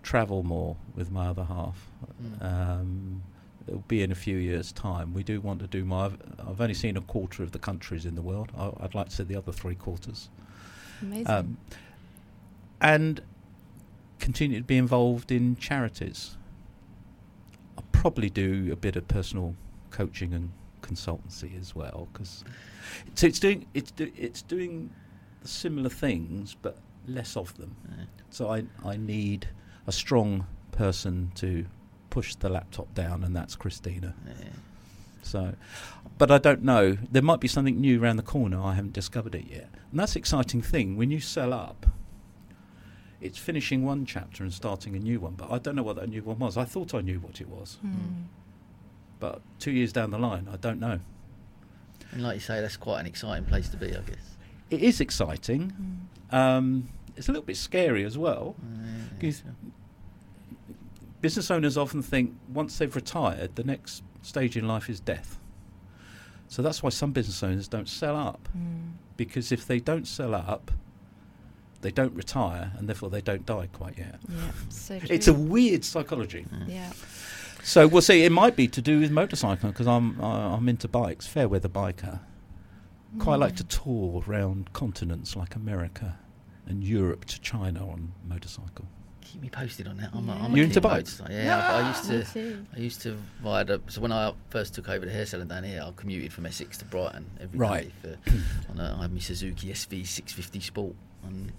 travel more with my other half. Um, it'll be in a few years' time. We do want to do my. I've only seen a quarter of the countries in the world. I, I'd like to see the other three quarters. Amazing. Um, And continue to be involved in charities. I'll probably do a bit of personal coaching and consultancy as well, because so it's doing it's do, it's doing similar things but less of them. Yeah. So I I need a strong person to push the laptop down, and that's Christina. Yeah. So, but I don't know. There might be something new around the corner. I haven't discovered it yet, and that's the exciting thing when you sell up. It's finishing one chapter and starting a new one. But I don't know what that new one was. I thought I knew what it was. Mm. But two years down the line, I don't know. And like you say, that's quite an exciting place to be, I guess. It is exciting. Mm. Um, it's a little bit scary as well. Mm, yeah, sure. Business owners often think once they've retired, the next stage in life is death. So that's why some business owners don't sell up. Mm. Because if they don't sell up, they don't retire, and therefore they don't die quite yet. Yeah, so true. It's a weird psychology. Mm. Yeah. So we'll see. It might be to do with motorcycling, because I'm uh, I'm into bikes, fair weather biker. Mm. Quite like to tour around continents like America and Europe to China on motorcycle. Keep me posted on that. I'm yeah. a, I'm You're a into bikes? Yeah, yeah. I, I used to. Too. I used to ride. A, so when I first took over the hair salon down here, I commuted from Essex to Brighton every right. day. For, on a, I had my Suzuki S V six fifty Sport. And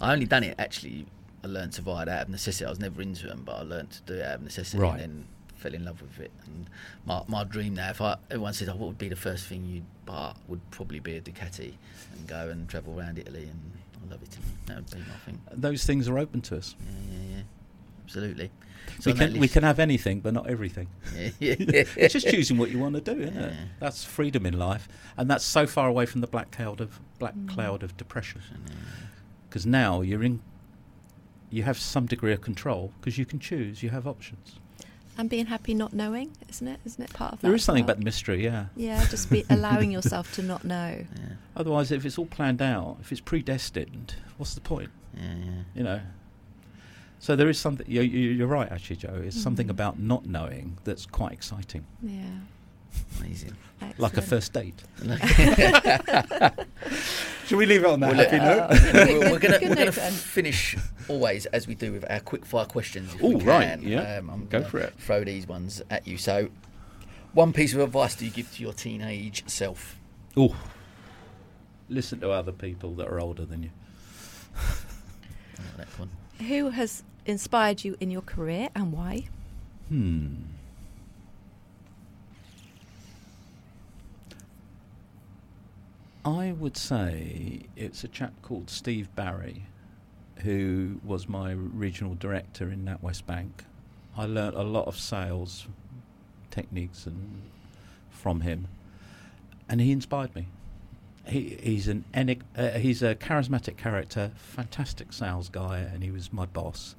I only done it actually. I learned to ride out of necessity. I was never into them, but I learned to do it out of necessity, right. and then fell in love with it. And my my dream now, if I everyone said, oh, what would be the first thing you'd buy, would probably be a Ducati and go and travel around Italy. And I love Italy. That would be my thing. Those things are open to us. Yeah, yeah, yeah. absolutely. So we can we can have anything, but not everything. It's just choosing what you want to do, isn't yeah. it? That's freedom in life, and that's so far away from the black cloud of black mm. cloud of depression. Because yeah. now you're in, you have some degree of control because you can choose. You have options. And being happy not knowing, isn't it? Isn't it part of that? There is something about mystery, yeah. Yeah, just be allowing yourself to not know. Yeah. Otherwise, if it's all planned out, if it's predestined, what's the point? Yeah, yeah. You know. So there is something, you, you, you're right actually, Jo, it's mm. something about not knowing that's quite exciting. Yeah. Amazing. Excellent. Like a first date. Should we leave it on that we'll happy note? We're, we're going we're to finish always, as we do, with our quickfire questions. Oh, right, yeah. Um, I'm Go for it. Throw these ones at you. So, one piece of advice do you give to your teenage self? Oh, listen to other people that are older than you. I like that one. Who has inspired you in your career and why? Hmm. I would say it's a chap called Steve Barry, who was my regional director in NatWest Bank. I learnt a lot of sales techniques and from him, and he inspired me. He, he's an enic, uh, he's a charismatic character, fantastic sales guy, and he was my boss.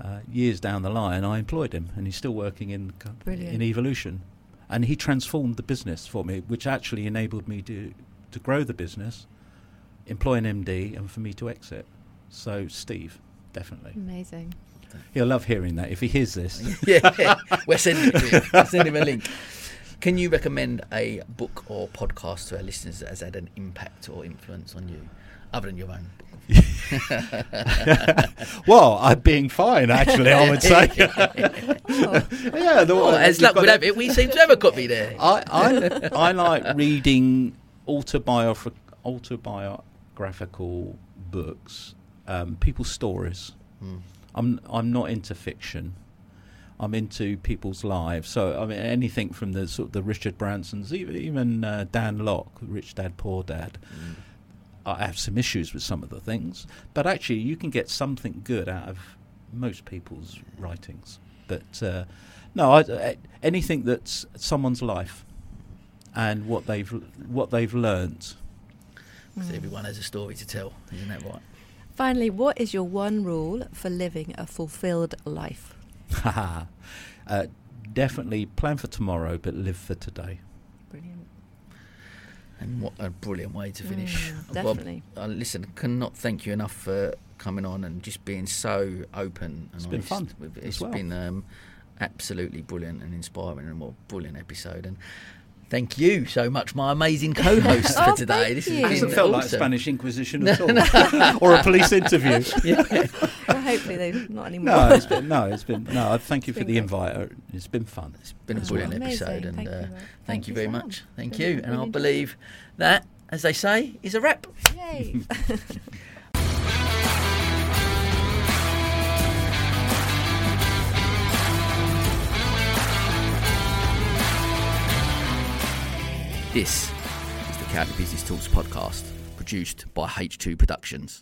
Uh, years down the line, I employed him, and he's still working in in Evolution, and he transformed the business for me, which actually enabled me to. to grow the business, employ an M D, and for me to exit. So Steve, definitely. Amazing. He'll love hearing that if he hears this. Yeah, we're sending him, we'll send him a link. Can you recommend a book or podcast to our listeners that has had an impact or influence on you, other than your own? Well, I'm being fine, actually, I would say. oh. Yeah, the one. Oh, as luck would have it, we seem to have a copy there. I, I, I like reading Autobiograph- autobiographical books, um, people's stories. Mm. I'm I'm not into fiction. I'm into people's lives. So I mean anything from the sort of the Richard Bransons, even, even uh, Dan Locke, Rich Dad Poor Dad. Mm. I have some issues with some of the things, but actually you can get something good out of most people's writings. But uh, no, I, I, anything that's someone's life. And what they've what they've learned. Because mm. everyone has a story to tell, isn't that right? Finally, what is your one rule for living a fulfilled life? uh, definitely plan for tomorrow, but live for today. Brilliant. And what a brilliant way to finish. Mm, definitely. Well, uh, listen, cannot thank you enough for coming on and just being so open. And it's honest. Been fun. It's as well. been um, absolutely brilliant and inspiring, and what a brilliant episode. And thank you so much, my amazing co-host oh, for today. This has hasn't felt awesome. Like a Spanish Inquisition at all, or a police interview. Yeah. Well, hopefully, they've not anymore. No, it's been no, it's been no. Thank it's you for the invite. Great. It's been fun. It's been oh, a brilliant amazing. episode, and thank, uh, you, thank, thank you very Sam. much. Thank brilliant. you, and I believe that, as they say, is a wrap. Yay! This is the County Business Talks podcast, produced by H two Productions.